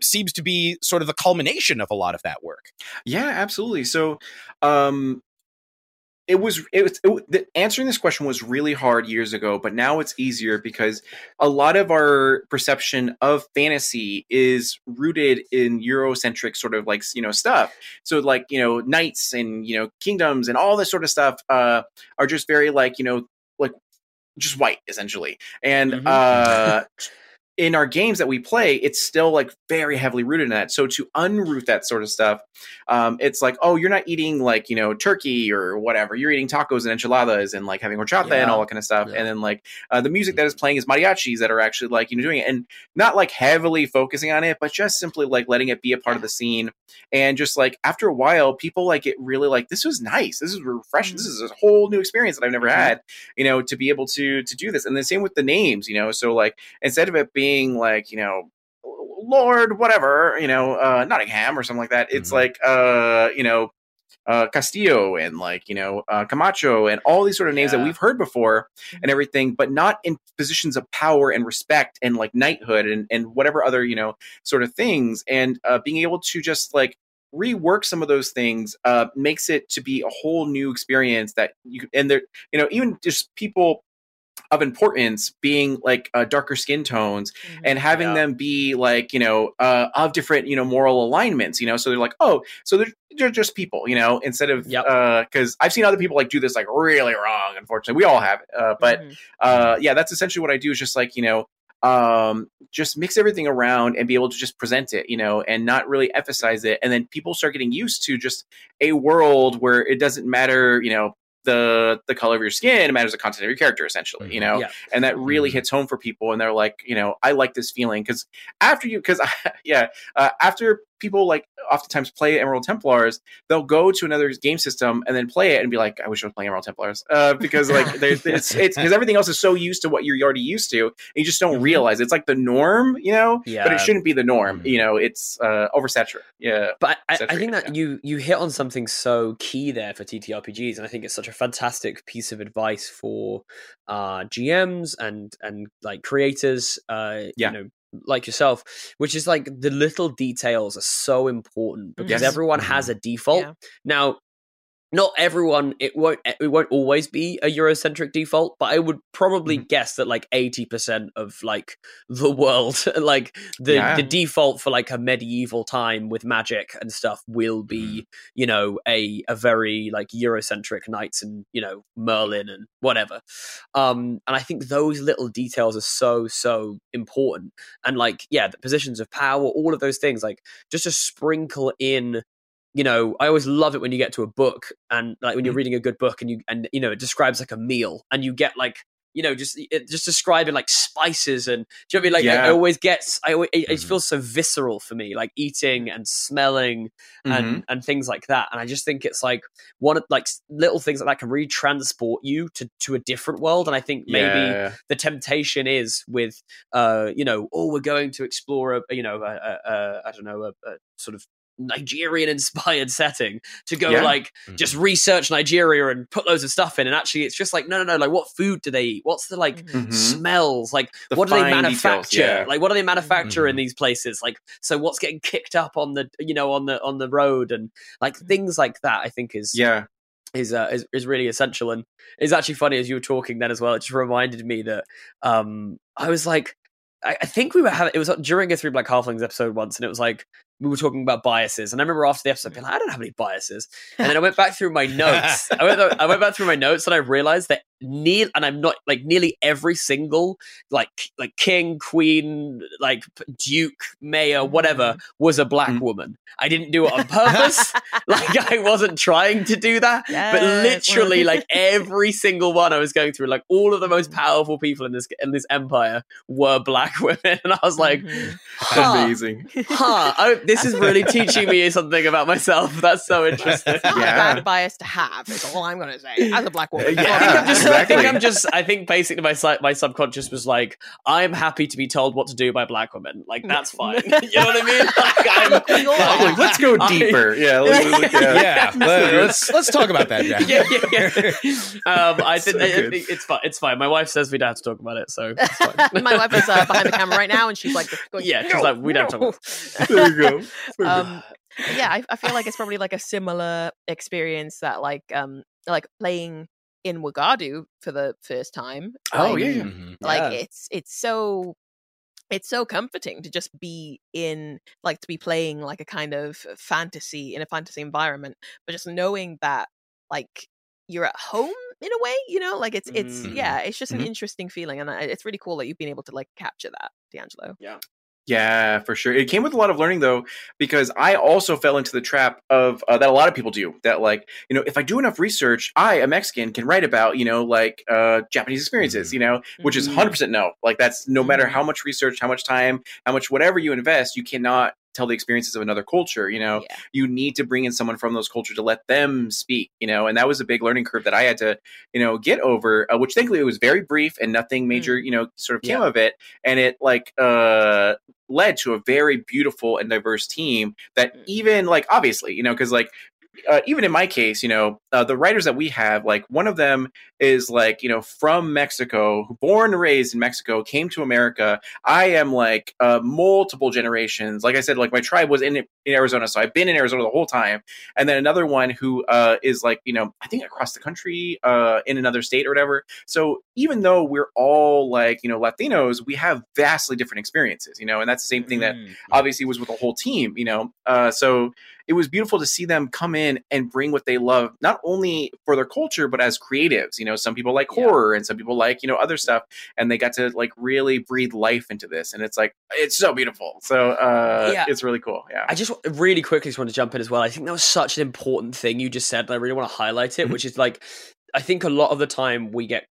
seems to be sort of the culmination of a lot of that work. Yeah, absolutely. So Answering this question was really hard years ago, but now it's easier because a lot of our perception of fantasy is rooted in Eurocentric sort of like, you know, stuff. So like, you know, knights and, you know, kingdoms and all this sort of stuff are just very like, you know, like just white essentially. And mm-hmm. In our games that we play, it's still like very heavily rooted in that. So to unroot that sort of stuff, it's like, oh, you're not eating like, you know, turkey or whatever. You're eating tacos and enchiladas and like having horchata and all that kind of stuff. Yeah. And then like the music that is playing is mariachis that are actually like, you know, doing it and not like heavily focusing on it, but just simply like letting it be a part of the scene. And just like after a while, people like it really like, this was nice. This is refreshing. This is a whole new experience that I've never had, you know, to be able to do this. And the same with the names, you know, so like instead of it being like, you know, Lord, whatever, you know, Nottingham or something like that. It's like, you know, Castillo and like, you know, Camacho and all these sort of names that we've heard before and everything, but not in positions of power and respect and like knighthood and whatever other, you know, sort of things. And being able to just like rework some of those things makes it to be a whole new experience that you, and there, you know, even just people of importance being like darker skin tones and having them be like, you know, of different, you know, moral alignments, you know, so they're like, oh, so they're just people, you know, instead of, cause I've seen other people like do this like really wrong. Unfortunately, we all have it. But yeah, that's essentially what I do is just like, you know, just mix everything around and be able to just present it, you know, and not really emphasize it. And then people start getting used to just a world where it doesn't matter, you know, the color of your skin, it matters the content of your character, essentially, you know, and that really hits home for people. And they're like, you know, I like this feeling because after you, because after people like oftentimes play Emerald Templars, they'll go to another game system and then play it and be like, I wish I was playing Emerald Templars because like it's because everything else is so used to what you're already used to, and you just don't realize it. It's like the norm, you know, but it shouldn't be the norm, you know, it's oversaturated. Yeah. But I think that you hit on something so key there for TTRPGs. And I think it's such a fantastic piece of advice for GMs and like creators, you know, like yourself, which is like the little details are so important because everyone has a default. Now, not everyone, it won't always be a Eurocentric default, but I would probably guess that like 80% of like the world, like the default for like a medieval time with magic and stuff will be, you know, a very like Eurocentric knights and, you know, Merlin and whatever. And I think those little details are so important. And like, yeah, the positions of power, all of those things, like just to sprinkle in. You know, I always love it when you get to a book and like when you're reading a good book and you know, it describes like a meal and you get like, you know, just describing like spices and do you know what I mean? Like it feels so visceral for me, like eating and smelling and things like that. And I just think it's like one of like little things like that can really transport you to a different world. And I think maybe the temptation is with, you know, oh, we're going to explore a sort of Nigerian inspired setting to go like just research Nigeria and put loads of stuff in, and actually it's just like no, like what food do they eat, what's the like smells, like what do they manufacture, like what do they manufacture in these places, like so what's getting kicked up on the, you know, on the road and like things like that, I think is really essential. And it's actually funny as you were talking then as well, it just reminded me that I was like, I think we were having, it was during a Three Black Halflings episode once, and it was like we were talking about biases, and I remember after the episode being like, I don't have any biases, and then I went back through my notes. I went back through my notes, and I realized that nearly every single like king, queen, like duke, mayor, whatever was a black woman. I didn't do it on purpose. Like I wasn't trying to do that, but literally like every single one I was going through, like all of the most powerful people in this empire were black women, and I was like, amazing. This is really teaching me something about myself. That's so interesting. It's not a bad bias to have. Is all I'm going to say as a black woman. Yeah. I think basically my subconscious was like, I'm happy to be told what to do by black women. Like, that's fine. You know what I mean? Like, let's go deeper. Let's talk about that now. I think it's fine. It's fine. My wife says we don't have to talk about it, so it's fine. My wife is behind the camera right now, and she's like, she's like, we don't have to talk about it. There you go. I feel like it's probably like a similar experience that like like playing in Wagadu for the first time. Oh, like, yeah. Like, yeah. It's so comforting to just be in, like, to be playing like a kind of fantasy, in a fantasy environment, but just knowing that, like, you're at home in a way, you know, like it's yeah, it's just an interesting feeling, and it's really cool that you've been able to like capture that, DeAngelo. Yeah, for sure. It came with a lot of learning, though, because I also fell into the trap of that a lot of people do, that, like, you know, if I do enough research, I, a Mexican, can write about, you know, like Japanese experiences, you know, which is 100% no. Like, that's no matter how much research, how much time, how much whatever you invest, you cannot tell the experiences of another culture, you know. Yeah. You need to bring in someone from those cultures to let them speak, you know, and that was a big learning curve that I had to, you know, get over, which thankfully it was very brief and nothing major, you know, sort of came of it, and it like led to a very beautiful and diverse team that even, like, obviously, you know, because like even in my case, you know, the writers that we have, like, one of them is, like, you know, from Mexico, born and raised in Mexico, came to America. I am, like, multiple generations. Like I said, like, my tribe was in Arizona, so I've been in Arizona the whole time. And then another one who is, like, you know, I think across the country, in another state or whatever. So even though we're all, like, you know, Latinos, we have vastly different experiences, you know, and that's the same thing that obviously was with the whole team, you know. So it was beautiful to see them come in and bring what they love, not only for their culture, but as creatives. You know, some people like horror and some people like, you know, other stuff. And they got to, like, really breathe life into this. And it's like, it's so beautiful. So it's really cool. Yeah. I just really quickly just want to jump in as well. I think that was such an important thing you just said, and I really want to highlight it, which is, like, I think a lot of the time we get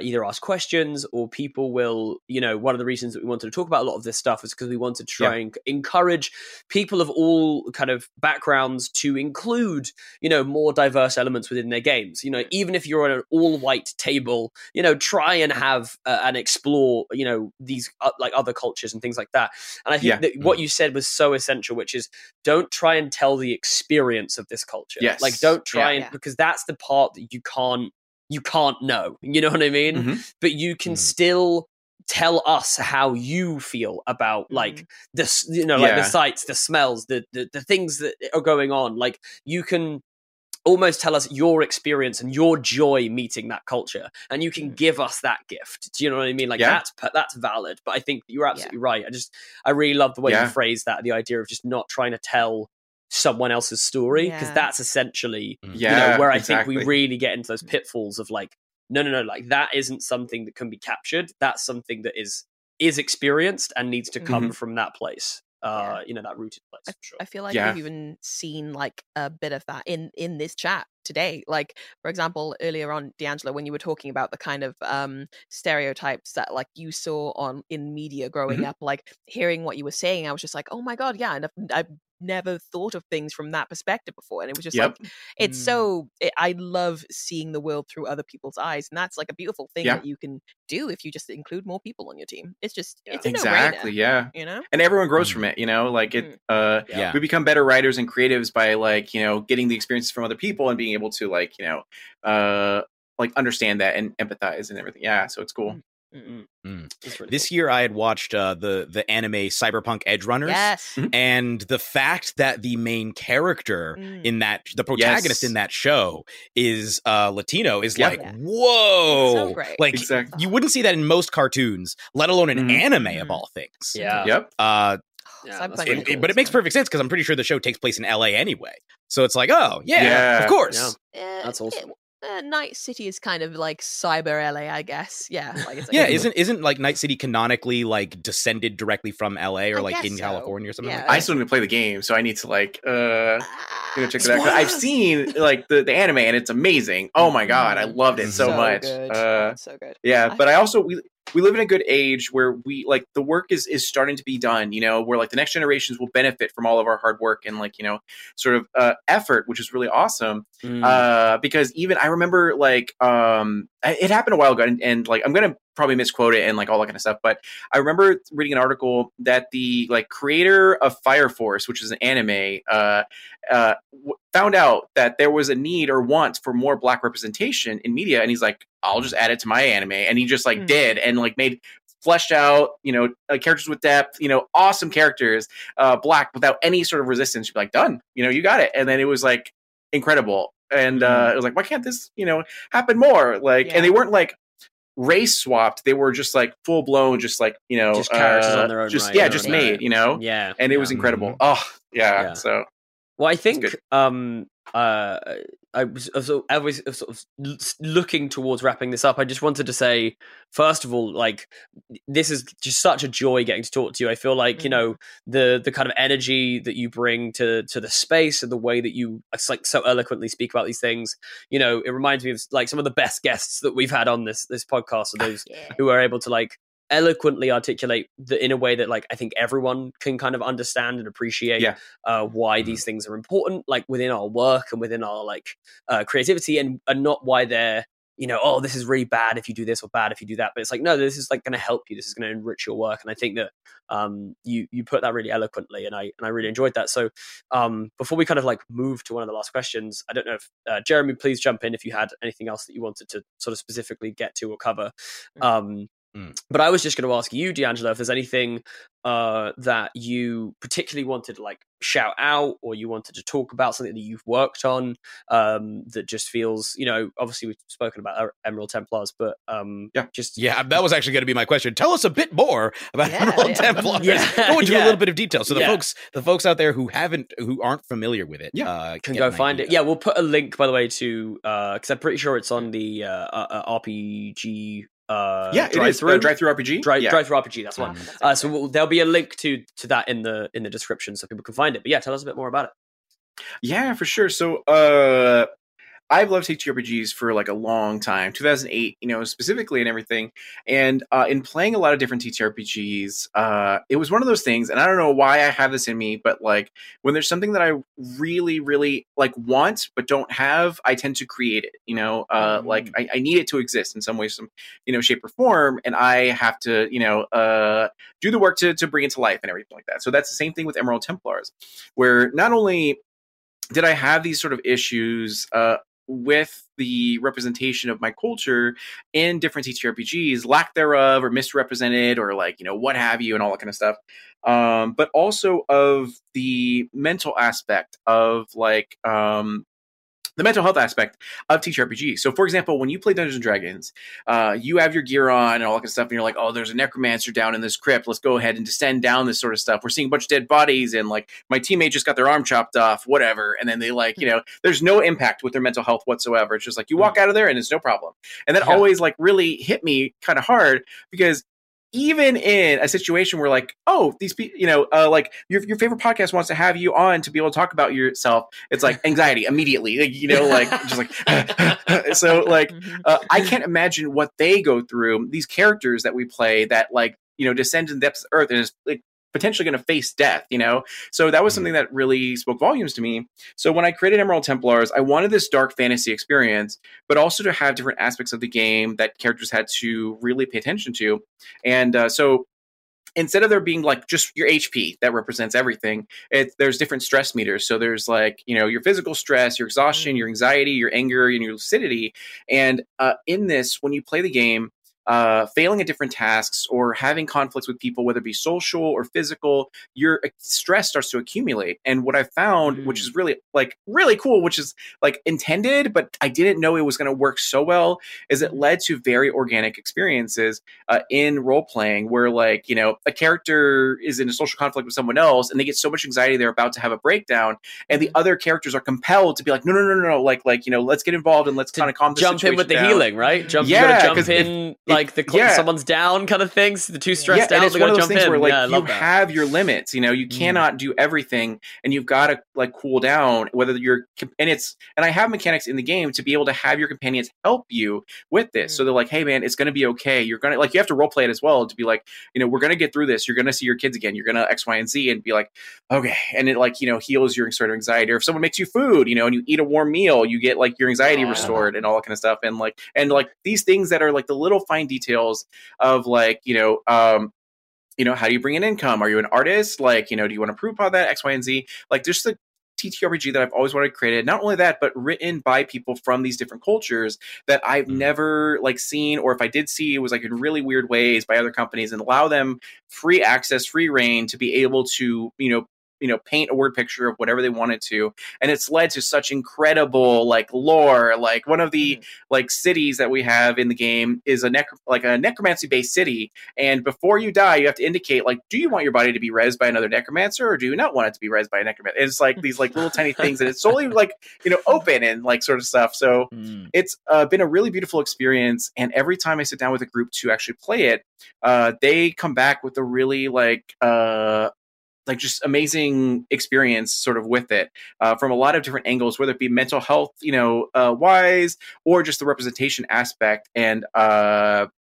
either asked questions or people will, you know, one of the reasons that we wanted to talk about a lot of this stuff is because we want to try and encourage people of all kind of backgrounds to include, you know, more diverse elements within their games. You know, even if you're on an all-white table, you know, try and have and explore, you know, these like other cultures and things like that. And I think that what you said was so essential, which is don't try and tell the experience of this culture. Yes. Like, don't try because that's the part that you can't know, you know what I mean? But you can still tell us how you feel about like this, you know, like the sights, the smells, the things that are going on. Like, you can almost tell us your experience and your joy meeting that culture, and you can give us that gift. Do you know what I mean? Like that's valid, but I think you're absolutely right. I really love the way you phrased that, the idea of just not trying to tell someone else's story, because that's essentially you know, where I think we really get into those pitfalls of like no, like that isn't something that can be captured, that's something that is experienced and needs to come from that place, you know, that rooted place. For sure. I feel like we've even seen like a bit of that in this chat today. Like, for example, earlier on, DeAngelo, when you were talking about the kind of stereotypes that like you saw in media growing up, like hearing what you were saying, I was just like, oh my god, yeah, and I've never thought of things from that perspective before, and it was just like it's so I love seeing the world through other people's eyes, and that's like a beautiful thing that you can do if you just include more people on your team. It's just it's a no-brainer, you know, and everyone grows from it, you know, like it we become better writers and creatives by, like, you know, getting the experiences from other people and being able to, like, you know, like understand that and empathize and everything. So it's cool. This year I had watched the anime Cyberpunk Edgerunners, and the fact that the main character in that, the protagonist in that show is Latino is like, whoa, so like you wouldn't see that in most cartoons, let alone an anime of all things. But it makes perfect sense because I'm pretty sure the show takes place in LA anyway, so it's like, oh yeah. of course. That's awesome. Night City is kind of like cyber LA, I guess. Like it's like isn't like Night City canonically like descended directly from LA or like in California or something? Like that? I still need to play the game, so I need to like you know, check it out. I've seen like the anime and it's amazing. Oh my god, I loved it so much. Good. So good. Yeah, but I also we live in a good age where we like the work is starting to be done, you know, where like the next generations will benefit from all of our hard work and like, you know, sort of effort, which is really awesome. Because even I remember like it happened a while ago and like I'm going to probably misquote it and like all that kind of stuff. But I remember reading an article that the like creator of Fire Force, which is an anime, found out that there was a need or want for more Black representation in media. And he's like, I'll just add it to my anime. And he just like did and like made fleshed out, you know, characters with depth, you know, awesome characters, Black without any sort of resistance. You'd be like, done, you know, you got it. And then it was like incredible. And it was like, why can't this, you know, happen more? Like, and they weren't like race swapped. They were just like full blown, just like, you know, just characters on their own, just just made, you know, and it was incredible. So, well, I think I was sort of looking towards wrapping this up. I just wanted to say, first of all, like, this is just such a joy getting to talk to you. I feel like, you know, the kind of energy that you bring to the space and the way that you like so eloquently speak about these things, you know, it reminds me of like some of the best guests that we've had on this podcast are those who are able to like eloquently articulate in a way that like I think everyone can kind of understand and appreciate why these things are important, like within our work and within our like creativity, and not why they're, you know, oh, this is really bad if you do this or bad if you do that, but it's like, no, this is like going to help you, this is going to enrich your work. And I think that you put that really eloquently, and I really enjoyed that. So before we kind of like move to one of the last questions, I don't know if Jeremy, please jump in if you had anything else that you wanted to sort of specifically get to or cover. But I was just going to ask you, DeAngelo, if there's anything that you particularly wanted to like shout out, or you wanted to talk about something that you've worked on that just feels, you know, obviously we've spoken about Emerald Templars, but that was actually going to be my question. Tell us a bit more about Emerald Templars. Go into a little bit of detail, so the folks out there who aren't familiar with it can go find it. We'll put a link, by the way, to because I'm pretty sure it's on the RPG. Drive Through RPG. That's one. So there'll be a link to that in the description, so people can find it. But yeah, tell us a bit more about it. Yeah, for sure. So I've loved TTRPGs for like a long time, 2008, you know, specifically and everything. And in playing a lot of different TTRPGs, it was one of those things, and I don't know why I have this in me, but like when there's something that I really, really like want, but don't have, I tend to create it, you know, like I need it to exist in some way, some, you know, shape or form. And I have to, you know, do the work to bring it to life and everything like that. So that's the same thing with Emerald Templars, where not only did I have these sort of issues, with the representation of my culture in different TTRPGs, lack thereof, or misrepresented, or like, you know, what have you, and all that kind of stuff. But also of the mental aspect of like, the mental health aspect of TTRPG. So for example, when you play Dungeons and Dragons, you have your gear on and all that kind of stuff, and you're like, oh, there's a necromancer down in this crypt. Let's go ahead and descend down this sort of stuff. We're seeing a bunch of dead bodies, and like my teammate just got their arm chopped off, whatever. And then they like, you know, there's no impact with their mental health whatsoever. It's just like, you walk out of there and it's no problem. And that always like really hit me kind of hard, because even in a situation where like, oh, these people, you know, like your favorite podcast wants to have you on to be able to talk about yourself. It's like anxiety immediately, like, you know, like just like, so like, I can't imagine what they go through, these characters that we play that like, you know, descend in the depths of earth and is like potentially going to face death, you know? So that was something that really spoke volumes to me. So when I created Emerald Templars, I wanted this dark fantasy experience, but also to have different aspects of the game that characters had to really pay attention to. And so instead of there being like just your HP that represents everything, there's different stress meters. So there's like, you know, your physical stress, your exhaustion, your anxiety, your anger, and your lucidity. And in this, when you play the game, failing at different tasks or having conflicts with people, whether it be social or physical, your stress starts to accumulate. And what I found, which is really like really cool, which is like intended, but I didn't know it was going to work so well, is it led to very organic experiences in role playing, where like, you know, a character is in a social conflict with someone else and they get so much anxiety they're about to have a breakdown, and the other characters are compelled to be like, no, like you know, let's get involved and let's kind of calm the situation down. Jump in with the healing, right? Jump in. Like the someone's down kind of things, the two stressed out, they're going to jump in. Where, like, you have your limits, you know, you cannot do everything, and you've got to like cool down, whether you're, and I have mechanics in the game to be able to have your companions help you with this. So they're like, hey man, it's going to be okay. You're going to like, you have to role play it as well to be like, you know, we're going to get through this. You're going to see your kids again. You're going to X, Y, and Z, and be like, okay. And it like, you know, heals your sort of anxiety. Or if someone makes you food, you know, and you eat a warm meal, you get like your anxiety restored and all that kind of stuff. And like these things that are like the little fine details of like, you know, how do you bring in income? Are you an artist? Like, you know, do you want to improve upon that? X, Y, and Z. Like just the TTRPG that I've always wanted to create. Not only that, but written by people from these different cultures that I've never like seen, or if I did see, it was like in really weird ways by other companies, and allow them free access, free reign to be able to, you know, paint a word picture of whatever they wanted to. And it's led to such incredible lore. Like one of the cities that we have in the game is a necromancy based city. And before you die, you have to indicate do you want your body to be rezzed by another necromancer or do you not want it to be rezzed by a necromancer? And it's these little tiny things, and it's solely open and sort of stuff. So it's been a really beautiful experience. And every time I sit down with a group to actually play it, they come back with a really just amazing experience sort of with it from a lot of different angles, whether it be mental health, wise, or just the representation aspect. And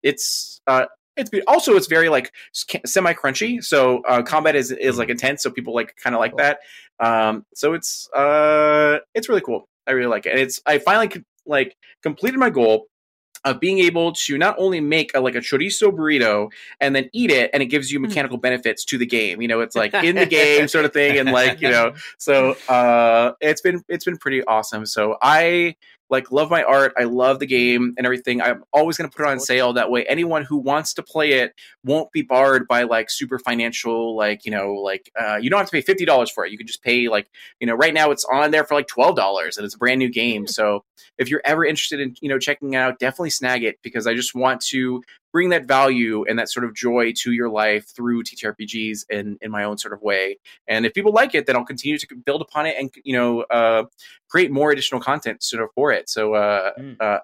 it's very semi crunchy. So combat is intense. So people kind of like that. So it's really cool. I really like it. And I finally completed my goal of being able to not only make a chorizo burrito and then eat it, and it gives you mechanical benefits to the game. It's in the game sort of thing, and So it's been pretty awesome. So I love my art. I love the game and everything. I'm always going to put it on sale. That way, anyone who wants to play it won't be barred by super financial, you don't have to pay $50 for it. You can just pay right now it's on there for $12 and it's a brand new game. So if you're ever interested in, checking it out, definitely snag it, because I just want to bring that value and that sort of joy to your life through TTRPGs in my own sort of way. And if people like it, then I'll continue to build upon it and, create more additional content sort of for it. So,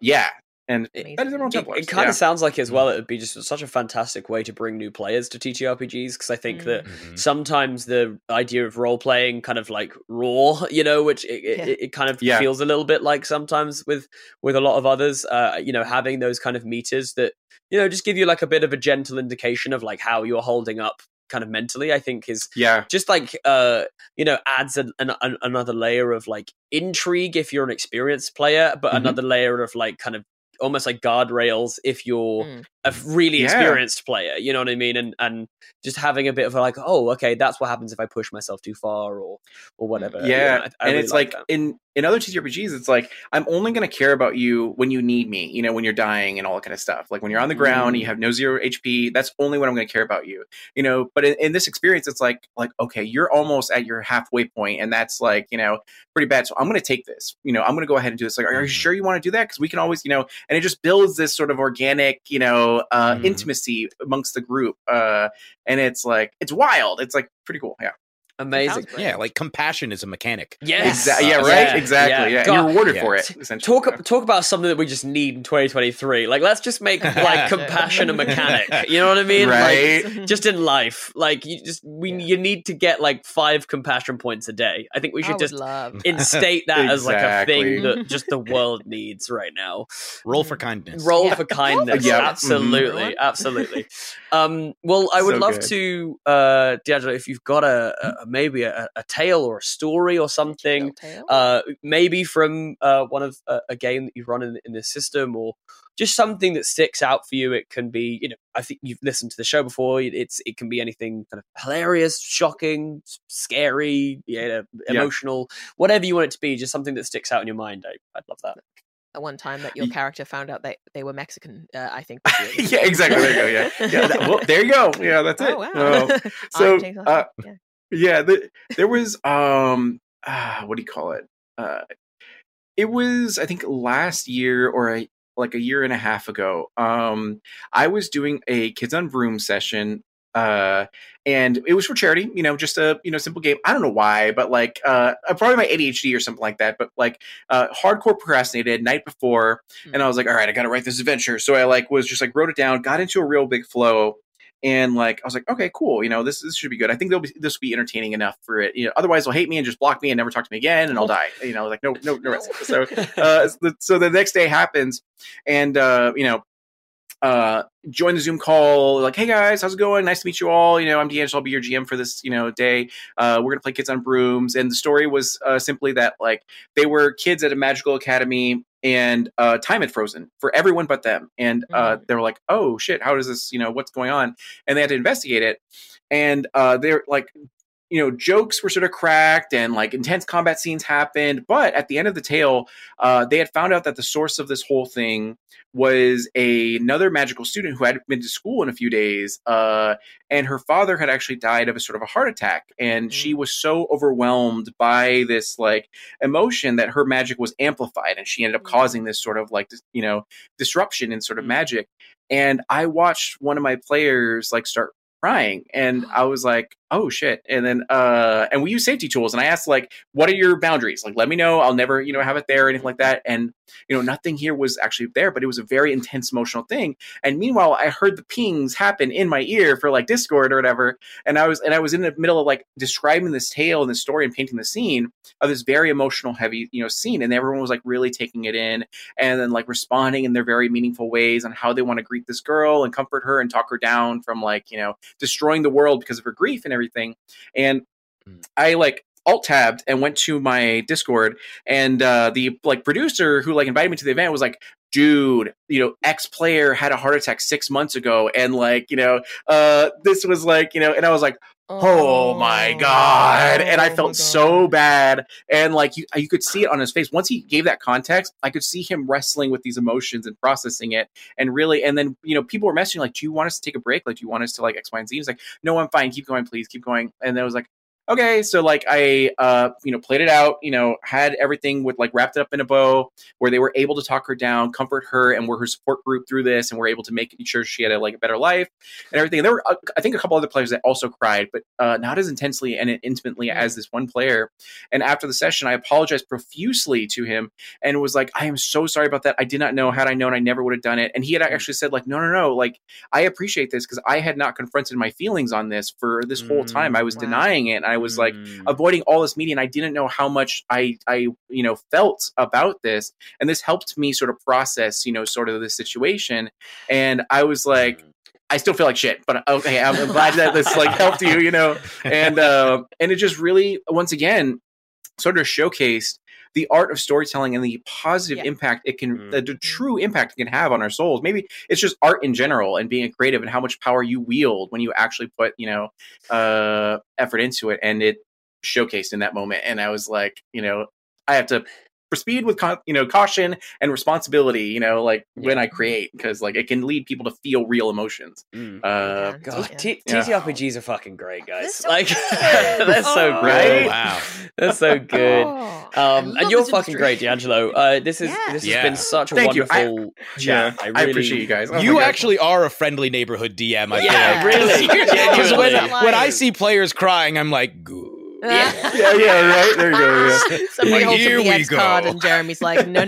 yeah. And that is Emerald Templars. It kind of sounds like as well, it would be just such a fantastic way to bring new players to TTRPGs, because I think that sometimes the idea of role playing kind of raw, which it kind of feels a little bit like sometimes with a lot of others, having those kind of meters that, just give you a bit of a gentle indication of how you're holding up kind of mentally, I think is just adds another layer of intrigue if you're an experienced player, but another layer of kind of almost guardrails if you're a really experienced player, you know what I mean? And just having a bit of that's what happens if I push myself too far or whatever. Yeah. I and really it's in other TTRPGs, it's I'm only going to care about you when you need me, when you're dying and all that kind of stuff. When you're on the ground and you have no zero HP, that's only when I'm going to care about you, but in this experience, it's okay, you're almost at your halfway point, and that's pretty bad. So I'm going to take this, I'm going to go ahead and do this. Are you sure you want to do that? Cause we can always, and it just builds this sort of organic, intimacy amongst the group. And it's it's wild. It's pretty cool. Yeah. Amazing. Yeah, compassion is a mechanic. Yes. Yeah, right? Yeah. Exactly. Yeah. You're rewarded for it, essentially. Talk about something that we just need in 2023. Let's just make compassion a mechanic. You know what I mean? Right. Just in life. You need to get 5 compassion points a day. I think we should instate that exactly. as a thing that just the world needs right now. Roll for kindness. Roll for kindness. Yeah. Absolutely. Mm-hmm. Absolutely. Well, I would love to, DeAngelo, if you've got maybe a tale or a story or something, maybe from one of a game that you've run in this system, or just something that sticks out for you. It can be, I think you've listened to the show before. It can be anything kind of hilarious, shocking, scary, emotional, whatever you want it to be. Just something that sticks out in your mind. I'd love that. At one time that your character found out they were Mexican, I think. Yeah, exactly. There you go. Yeah, there you go. Yeah, that's it. Wow. So. Yeah, there was what do you call it? It was, I think, last year or a year and a half ago. I was doing a Kids on Vroom session, and it was for charity, just a simple game. I don't know why, but probably my ADHD or something like that, but hardcore procrastinated night before, and I was all right, I gotta write this adventure. So I was just wrote it down, got into a real big flow. And I was okay, cool. This should be good. I think this will be entertaining enough for it. Otherwise they'll hate me and just block me and never talk to me again, and I'll die. No risk. So, so the next day happens, and join the Zoom call. Hey guys, how's it going? Nice to meet you all. I'm DeAngelo. I'll be your GM for this, day. We're gonna play Kids on Brooms. And the story was simply that they were kids at a magical academy. And time had frozen for everyone but them. And they were oh shit, how does this, what's going on? And they had to investigate it. And they're you know, jokes were sort of cracked and like intense combat scenes happened. But at the end of the tale, they had found out that the source of this whole thing was another magical student who had been to school in a few days. And her father had actually died of a sort of a heart attack. And she was so overwhelmed by this like emotion that her magic was amplified. And she ended up causing this sort of like, you know, disruption in sort of magic. And I watched one of my players like start crying, and I was like, oh shit. And then and we use safety tools, and I asked like, what are your boundaries? Like, let me know, I'll never, you know, have it there or anything like that. And you know, nothing here was actually there, but it was a very intense emotional thing. And meanwhile, I heard the pings happen in my ear for like Discord or whatever, and I was in the middle of like describing this tale and this story and painting the scene of this very emotional heavy, you know, scene, and everyone was like really taking it in and then like responding in their very meaningful ways on how they want to greet this girl and comfort her and talk her down from like, you know, destroying the world because of her grief and everything. And I like alt tabbed and went to my Discord, and the like producer who like invited me to the event was like, dude, you know, X player had a heart attack 6 months ago, and like, you know, this was like, you know, and I was like, oh my God. And I felt so bad. And like, you could see it on his face. Once he gave that context, I could see him wrestling with these emotions and processing it. And really, and then, you know, people were messaging like, do you want us to take a break? Like, do you want us to like X, Y, and Z? He's like, no, I'm fine. Keep going, please. Keep going. And then I was like, okay. So like I, you know, played it out, you know, had everything with like wrapped it up in a bow where they were able to talk her down, comfort her, and were her support group through this, and were able to make sure she had a, like a better life and everything. And there were, I think, a couple other players that also cried, but not as intensely and intimately as this one player. And after the session, I apologized profusely to him and was like, I am so sorry about that. I did not know. Had I known, I never would have done it. And he had actually said like, no. Like, I appreciate this because I had not confronted my feelings on this for this whole time. I was denying it. And I was like avoiding all this media, and I didn't know how much I you know felt about this, and this helped me sort of process, you know, sort of this situation. And I was like, I still feel like shit, but okay, I'm glad that this like helped you, you know. And and it just really once again sort of showcased the art of storytelling and the positive impact it can, the true impact it can have on our souls. Maybe it's just art in general and being a creative and how much power you wield when you actually put, you know, effort into it. And it showcased in that moment. And I was like, you know, I have to proceed with, you know, caution and responsibility, you know, like when I create, because like it can lead people to feel real emotions. TTRPGs are fucking great, guys. So like that's so great. Oh, wow. That's so good. And you're fucking great, DeAngelo. This has been such a wonderful chat. I appreciate you guys. You actually are a friendly neighborhood DM. I feel like. Really. When I see players crying, I'm like, good. Yeah, right? There you go. Yeah. Somebody holds up the X card and Jeremy's like, no.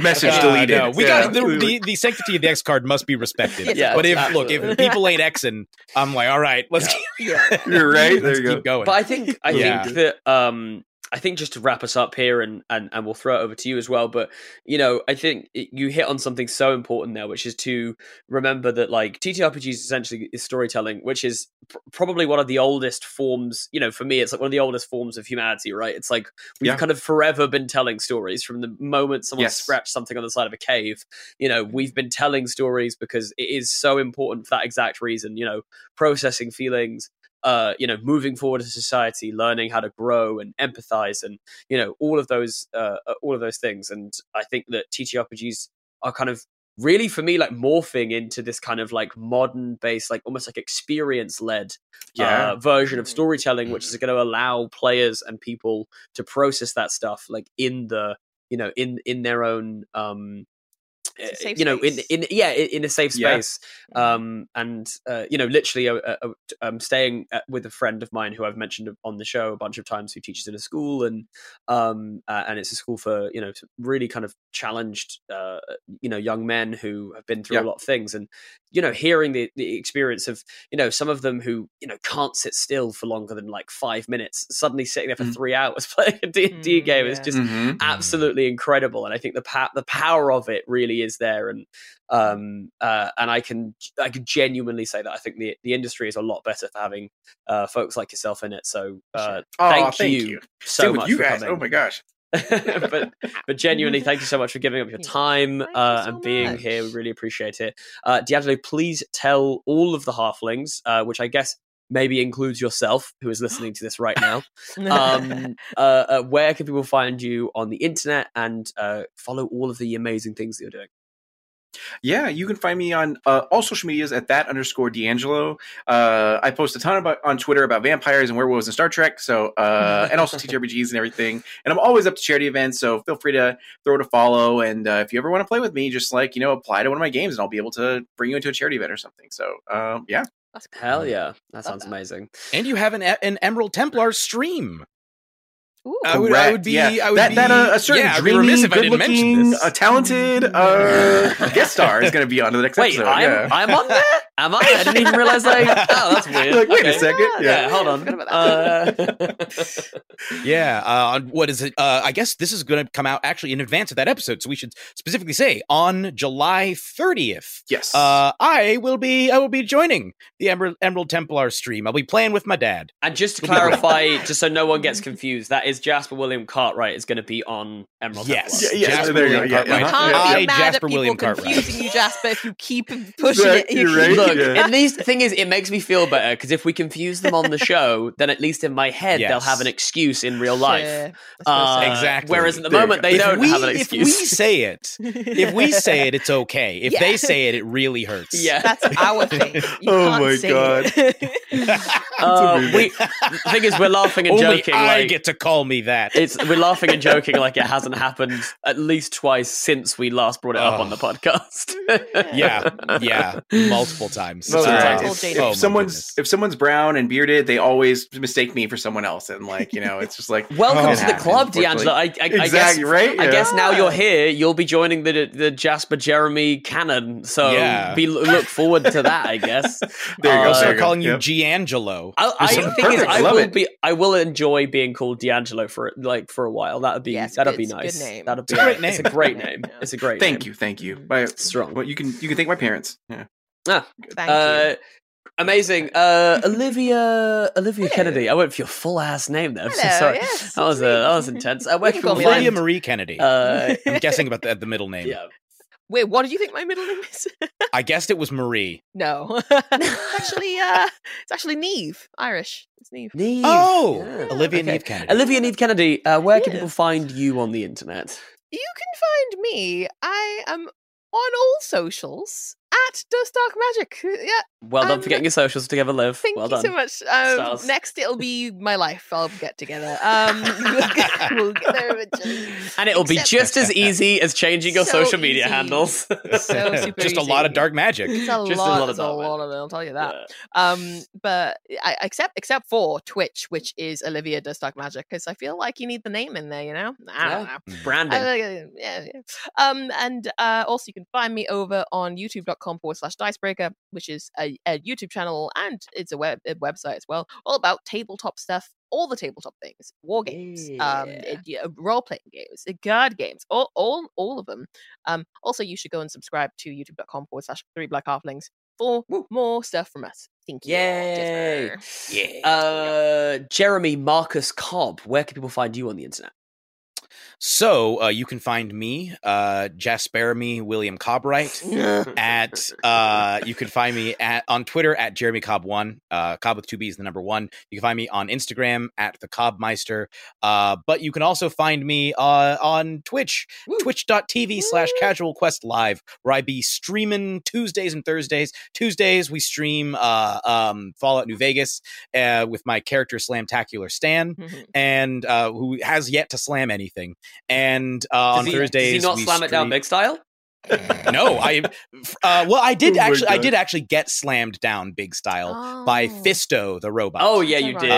Message deleted. No. We got the sanctity of the X card must be respected. But if absolutely. Look, if people ain't Xing, I'm like, all right, let's keep You're right. There you go. Keep going. But I think that I think just to wrap us up here and we'll throw it over to you as well. But, you know, I think you hit on something so important there, which is to remember that like TTRPGs essentially is storytelling, which is probably one of the oldest forms, you know, for me, it's like one of the oldest forms of humanity, right? It's like we've kind of forever been telling stories from the moment someone scratched something on the side of a cave. You know, we've been telling stories because it is so important for that exact reason, you know, processing feelings, you know, moving forward as society, learning how to grow and empathize, and you know, all of those things. And I think that TTRPGs are kind of really, for me, like morphing into this kind of like modern based, like almost like experience-led version of storytelling, which is going to allow players and people to process that stuff, like in the, you know, in their own, you know, in a safe space, and you know, literally, I'm staying with a friend of mine who I've mentioned on the show a bunch of times, who teaches in a school, and it's a school for, you know, really kind of challenged, you know, young men who have been through a lot of things, and you know, hearing the experience of, you know, some of them who, you know, can't sit still for longer than like 5 minutes, suddenly sitting there for 3 hours playing a D&D game is just absolutely incredible. And I think the power of it really is there, and I can genuinely say that I think the industry is a lot better for having folks like yourself in it. So thank you so much, you guys. Oh my gosh. but genuinely, thank you so much for giving up your time and being here. We really appreciate it. DeAngelo, please tell all of the halflings, which I guess maybe includes yourself, who is listening to this right now, where can people find you on the internet and follow all of the amazing things that you're doing? Yeah, you can find me on all social medias at @that_DeAngelo. I post a ton on Twitter about vampires and werewolves and Star Trek, so and also TTRPGs and everything. And I'm always up to charity events, so feel free to throw it a follow. And if you ever want to play with me, just apply to one of my games, and I'll be able to bring you into a charity event or something. So yeah, that's cool. Hell yeah, that sounds amazing. And you have an Emerald Templar stream. Ooh, I would be dreamy, good-looking, talented guest star is going to be on to the next episode. Wait, I'm on there? Am I? I didn't even realize. That's weird. Like, wait a second. Yeah, hold on. What is it? I guess this is going to come out actually in advance of that episode, so we should specifically say on July 30th. Yes, I will be joining the Emerald Templar stream. I'll be playing with my dad. And just to clarify, just so no one gets confused, that is Jasper William Cartwright is going to be on Emerald. Yes, Jasper William Cartwright. I'm mad at people confusing you, Jasper, if you keep pushing it. You're right. Look, at least the thing is, it makes me feel better, because if we confuse them on the show, then at least in my head they'll have an excuse in real life. Yeah, exactly. Whereas at the moment they don't have an excuse. If we say it, it's okay. If they say it, it really hurts. Yeah, that's our thing. You can't say God. The thing is, we're laughing and joking. I get to call me that. We're laughing and joking like it hasn't happened at least twice since we last brought it up on the podcast. Yeah, multiple times. If someone's brown and bearded, they always mistake me for someone else, and it's just like welcome to the club, DeAngelo. I guess now you're here, you'll be joining the Jasper Jeremy canon, so look forward to that, I guess. There you go. Start calling you DeAngelo. I will enjoy being called DeAngelo for a while. That'd be nice. Good name. It's a great name. It's a great name. Thank you. Strong. Well, you can thank my parents. Yeah. Thank you. Amazing. Olivia Kennedy. I went for your full ass name there. I'm so sorry. Yes, that was intense. Olivia Marie Kennedy. I'm guessing about the middle name. Yeah. Wait, what did you think my middle name is? I guessed it was Marie. No. It's actually Neve. Irish. It's Neve. Neve. Oh! Yeah. Neve Kennedy. Olivia Neve Kennedy, where can people find you on the internet? You can find me. I am on all socials at DustDarkMagic. Yeah. Well done for getting your socials together, Liv. Thank you so much. Next, it'll be my life. I'll get together. We'll get there eventually. And it'll be just as easy as changing your social media handles. So super just easy. A lot of dark magic. It's a lot of them. I'll tell you that. Yeah. But except for Twitch, which is Olivia Does Dark Magic, because I feel like you need the name in there. I don't know. Branding. And also you can find me over on YouTube.com/Dicebreaker, which is a YouTube channel, and it's a website as well, all about tabletop stuff, all the tabletop things, war games, role-playing games, card games, all of them. Also, you should go and subscribe to youtube.com/3BlackHalflings for more stuff from us. Thank you. Yay. Yeah. Jeremy Marcus Cobb, where can people find you on the internet? So you can find me, Jaspermy William Cobbright, you can find me on Twitter at Jeremy Cobb1, Cobb with 2 B's the number 1. You can find me on Instagram at the Cobbmeister, but you can also find me on Twitch, twitch.tv/CasualQuest Live, where I be streaming Tuesdays and Thursdays. Tuesdays we stream Fallout New Vegas with my character Slamtacular Stan, and who has yet to slam anything. And on Thursdays, does he not slam it down big style? No, I did actually get slammed down big style by Fisto the robot. Oh yeah, you did.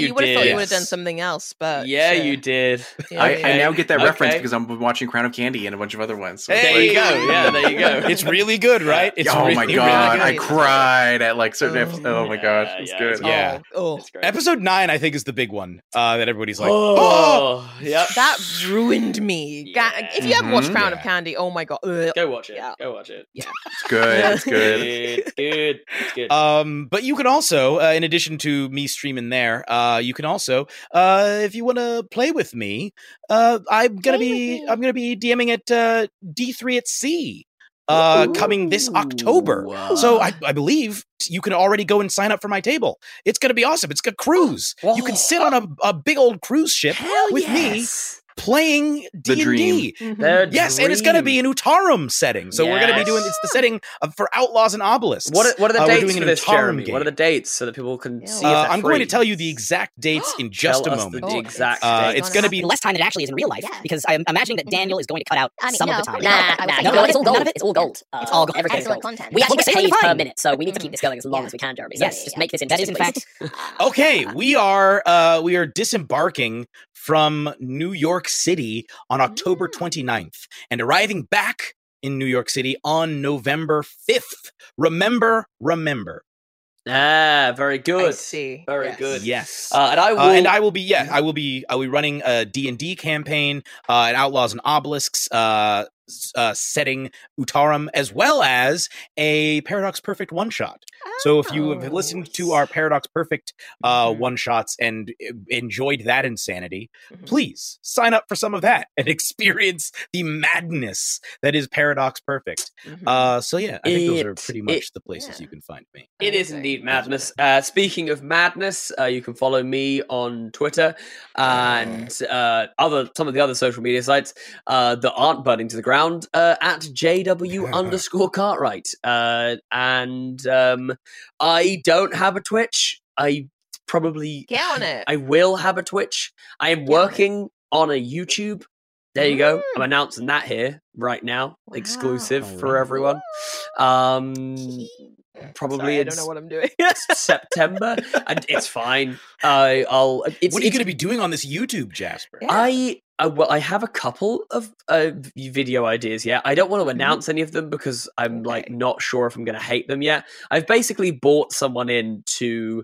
You would have thought you would have done something else, but you did. Yeah, I now get that reference because I'm watching Crown of Candy and a bunch of other ones. So there you go. Yeah, there you go. It's really good, right? Oh my god, I cried at certain episodes. Oh my gosh, it's good. Yeah, episode 9 I think is the big one that everybody's like, yeah, that ruined me. Yeah. If you haven't watched Crown of Candy, oh my god. Go watch it. Yeah. It's good. It's good. But you can also, in addition to me streaming there, you can also, if you want to play with me, I'm gonna be DMing at D3 at C. coming this October. Wow. So I believe you can already go and sign up for my table. It's going to be awesome. It's a cruise. Whoa. You can sit on a big old cruise ship with me. Playing D&D. Yes, and it's going to be an Utaram setting. So we're going to be doing, it's the setting for Outlaws and Obelisks. What are the dates for this, Jeremy? What are the dates so that people can see if I'm free? Going to tell you the exact dates in just a moment. The exact it's going to be less time than it actually is in real life, because I'm imagining that Daniel is going to cut out some of the time. No, it's all gold. None of it. It's all gold. It's all gold. Everything's gold. Content. We actually get paid per minute, so we need to keep this going as long as we can, Jeremy. Yes, just make this interesting. That is, in fact... Okay, we are disembarking from New York City on October 29th and arriving back in New York City on November 5th. Remember. Ah, very good. I see. Very good. Yes. I will be running a D&D campaign at Outlaws and Obelisks setting Utaram, as well as a Paradox Perfect one-shot. So if you have listened to our Paradox Perfect one-shots and enjoyed that insanity, please sign up for some of that and experience the madness that is Paradox Perfect. I think those are pretty much the places you can find me. It is indeed madness. Speaking of madness, you can follow me on Twitter and some of the other social media sites that aren't burning to the ground. At JW _ Cartwright. I don't have a Twitch. I probably... Get on it. I will have a Twitch. I am working on a YouTube. There you go. I'm announcing that here right now. Wow. Exclusive for everyone. Sorry, I don't know what I'm doing. September, and it's fine. What are you going to be doing on this YouTube, Jasper? Yeah. I have a couple of video ideas yet. I don't want to announce any of them because I'm not sure if I'm going to hate them yet. I've basically bought someone in to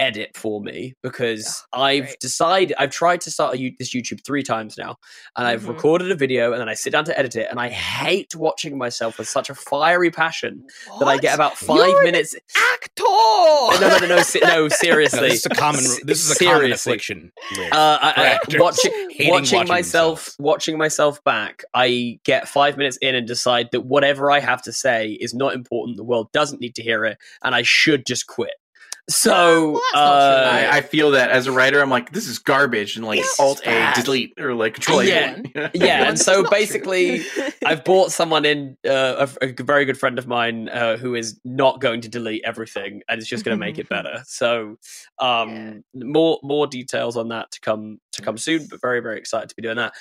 edit for me because I've tried to start this YouTube 3 times now, and I've recorded a video and then I sit down to edit it, and I hate watching myself with such a fiery passion that I get about 5 You're minutes. An actor! No, seriously. This is a common affliction. Watching myself back, I get 5 minutes in and decide that whatever I have to say is not important. The world doesn't need to hear it, and I should just quit. So I feel that as a writer, I'm like, this is garbage, and Alt A delete or Control A. And so basically, I've brought someone in, a very good friend of mine, who is not going to delete everything, and it's just going to make it better. So more details on that to come soon, but very very excited to be doing that.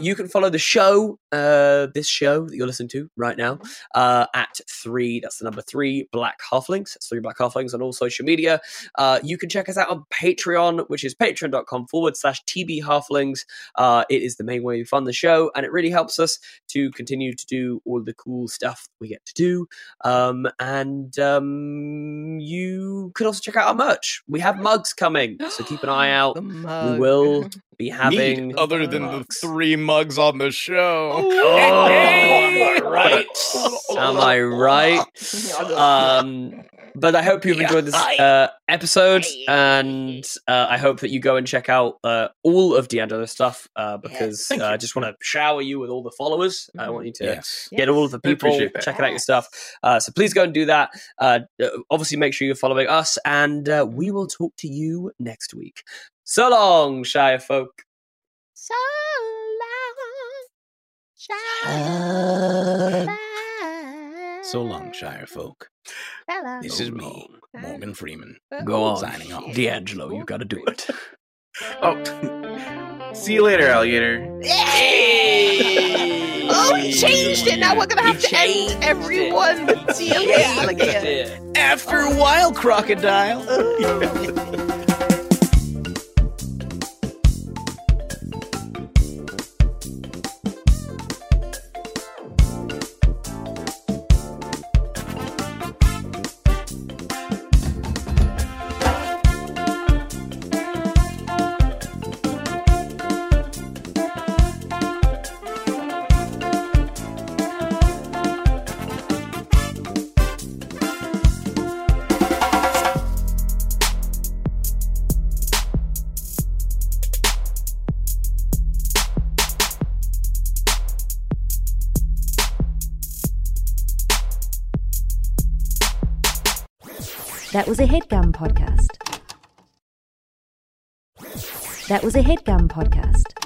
You can follow the show, this show that you're listening to right now, at 3. That's the number 3 Black Halflings. That's 3 Black Halflings on all social media. You can check us out on Patreon, which is patreon.com/TB Halflings. It is the main way we fund the show, and it really helps us to continue to do all the cool stuff we get to do. You can also check out our merch. We have mugs coming, so keep an eye out. We will be having other than mugs. The 3 mugs on the show. Am I right? But I hope you've enjoyed this episode, and I hope that you go and check out all of DeAngelo's stuff, because I just want to shower you with all the followers. I want you to get all of the people checking out your stuff. So please go and do that. Obviously, make sure you're following us, and we will talk to you next week. So long, Shire folk. So long, Shire folk. So long, Shire folk. Hello. This is me, Morgan Freeman. Go on. Signing off. DeAngelo, you gotta do it. See you later, alligator. Hey! He changed it. Now we're gonna have to end everyone with See you later, alligator. After a while, crocodile. That was a HeadGum podcast. That was a HeadGum podcast.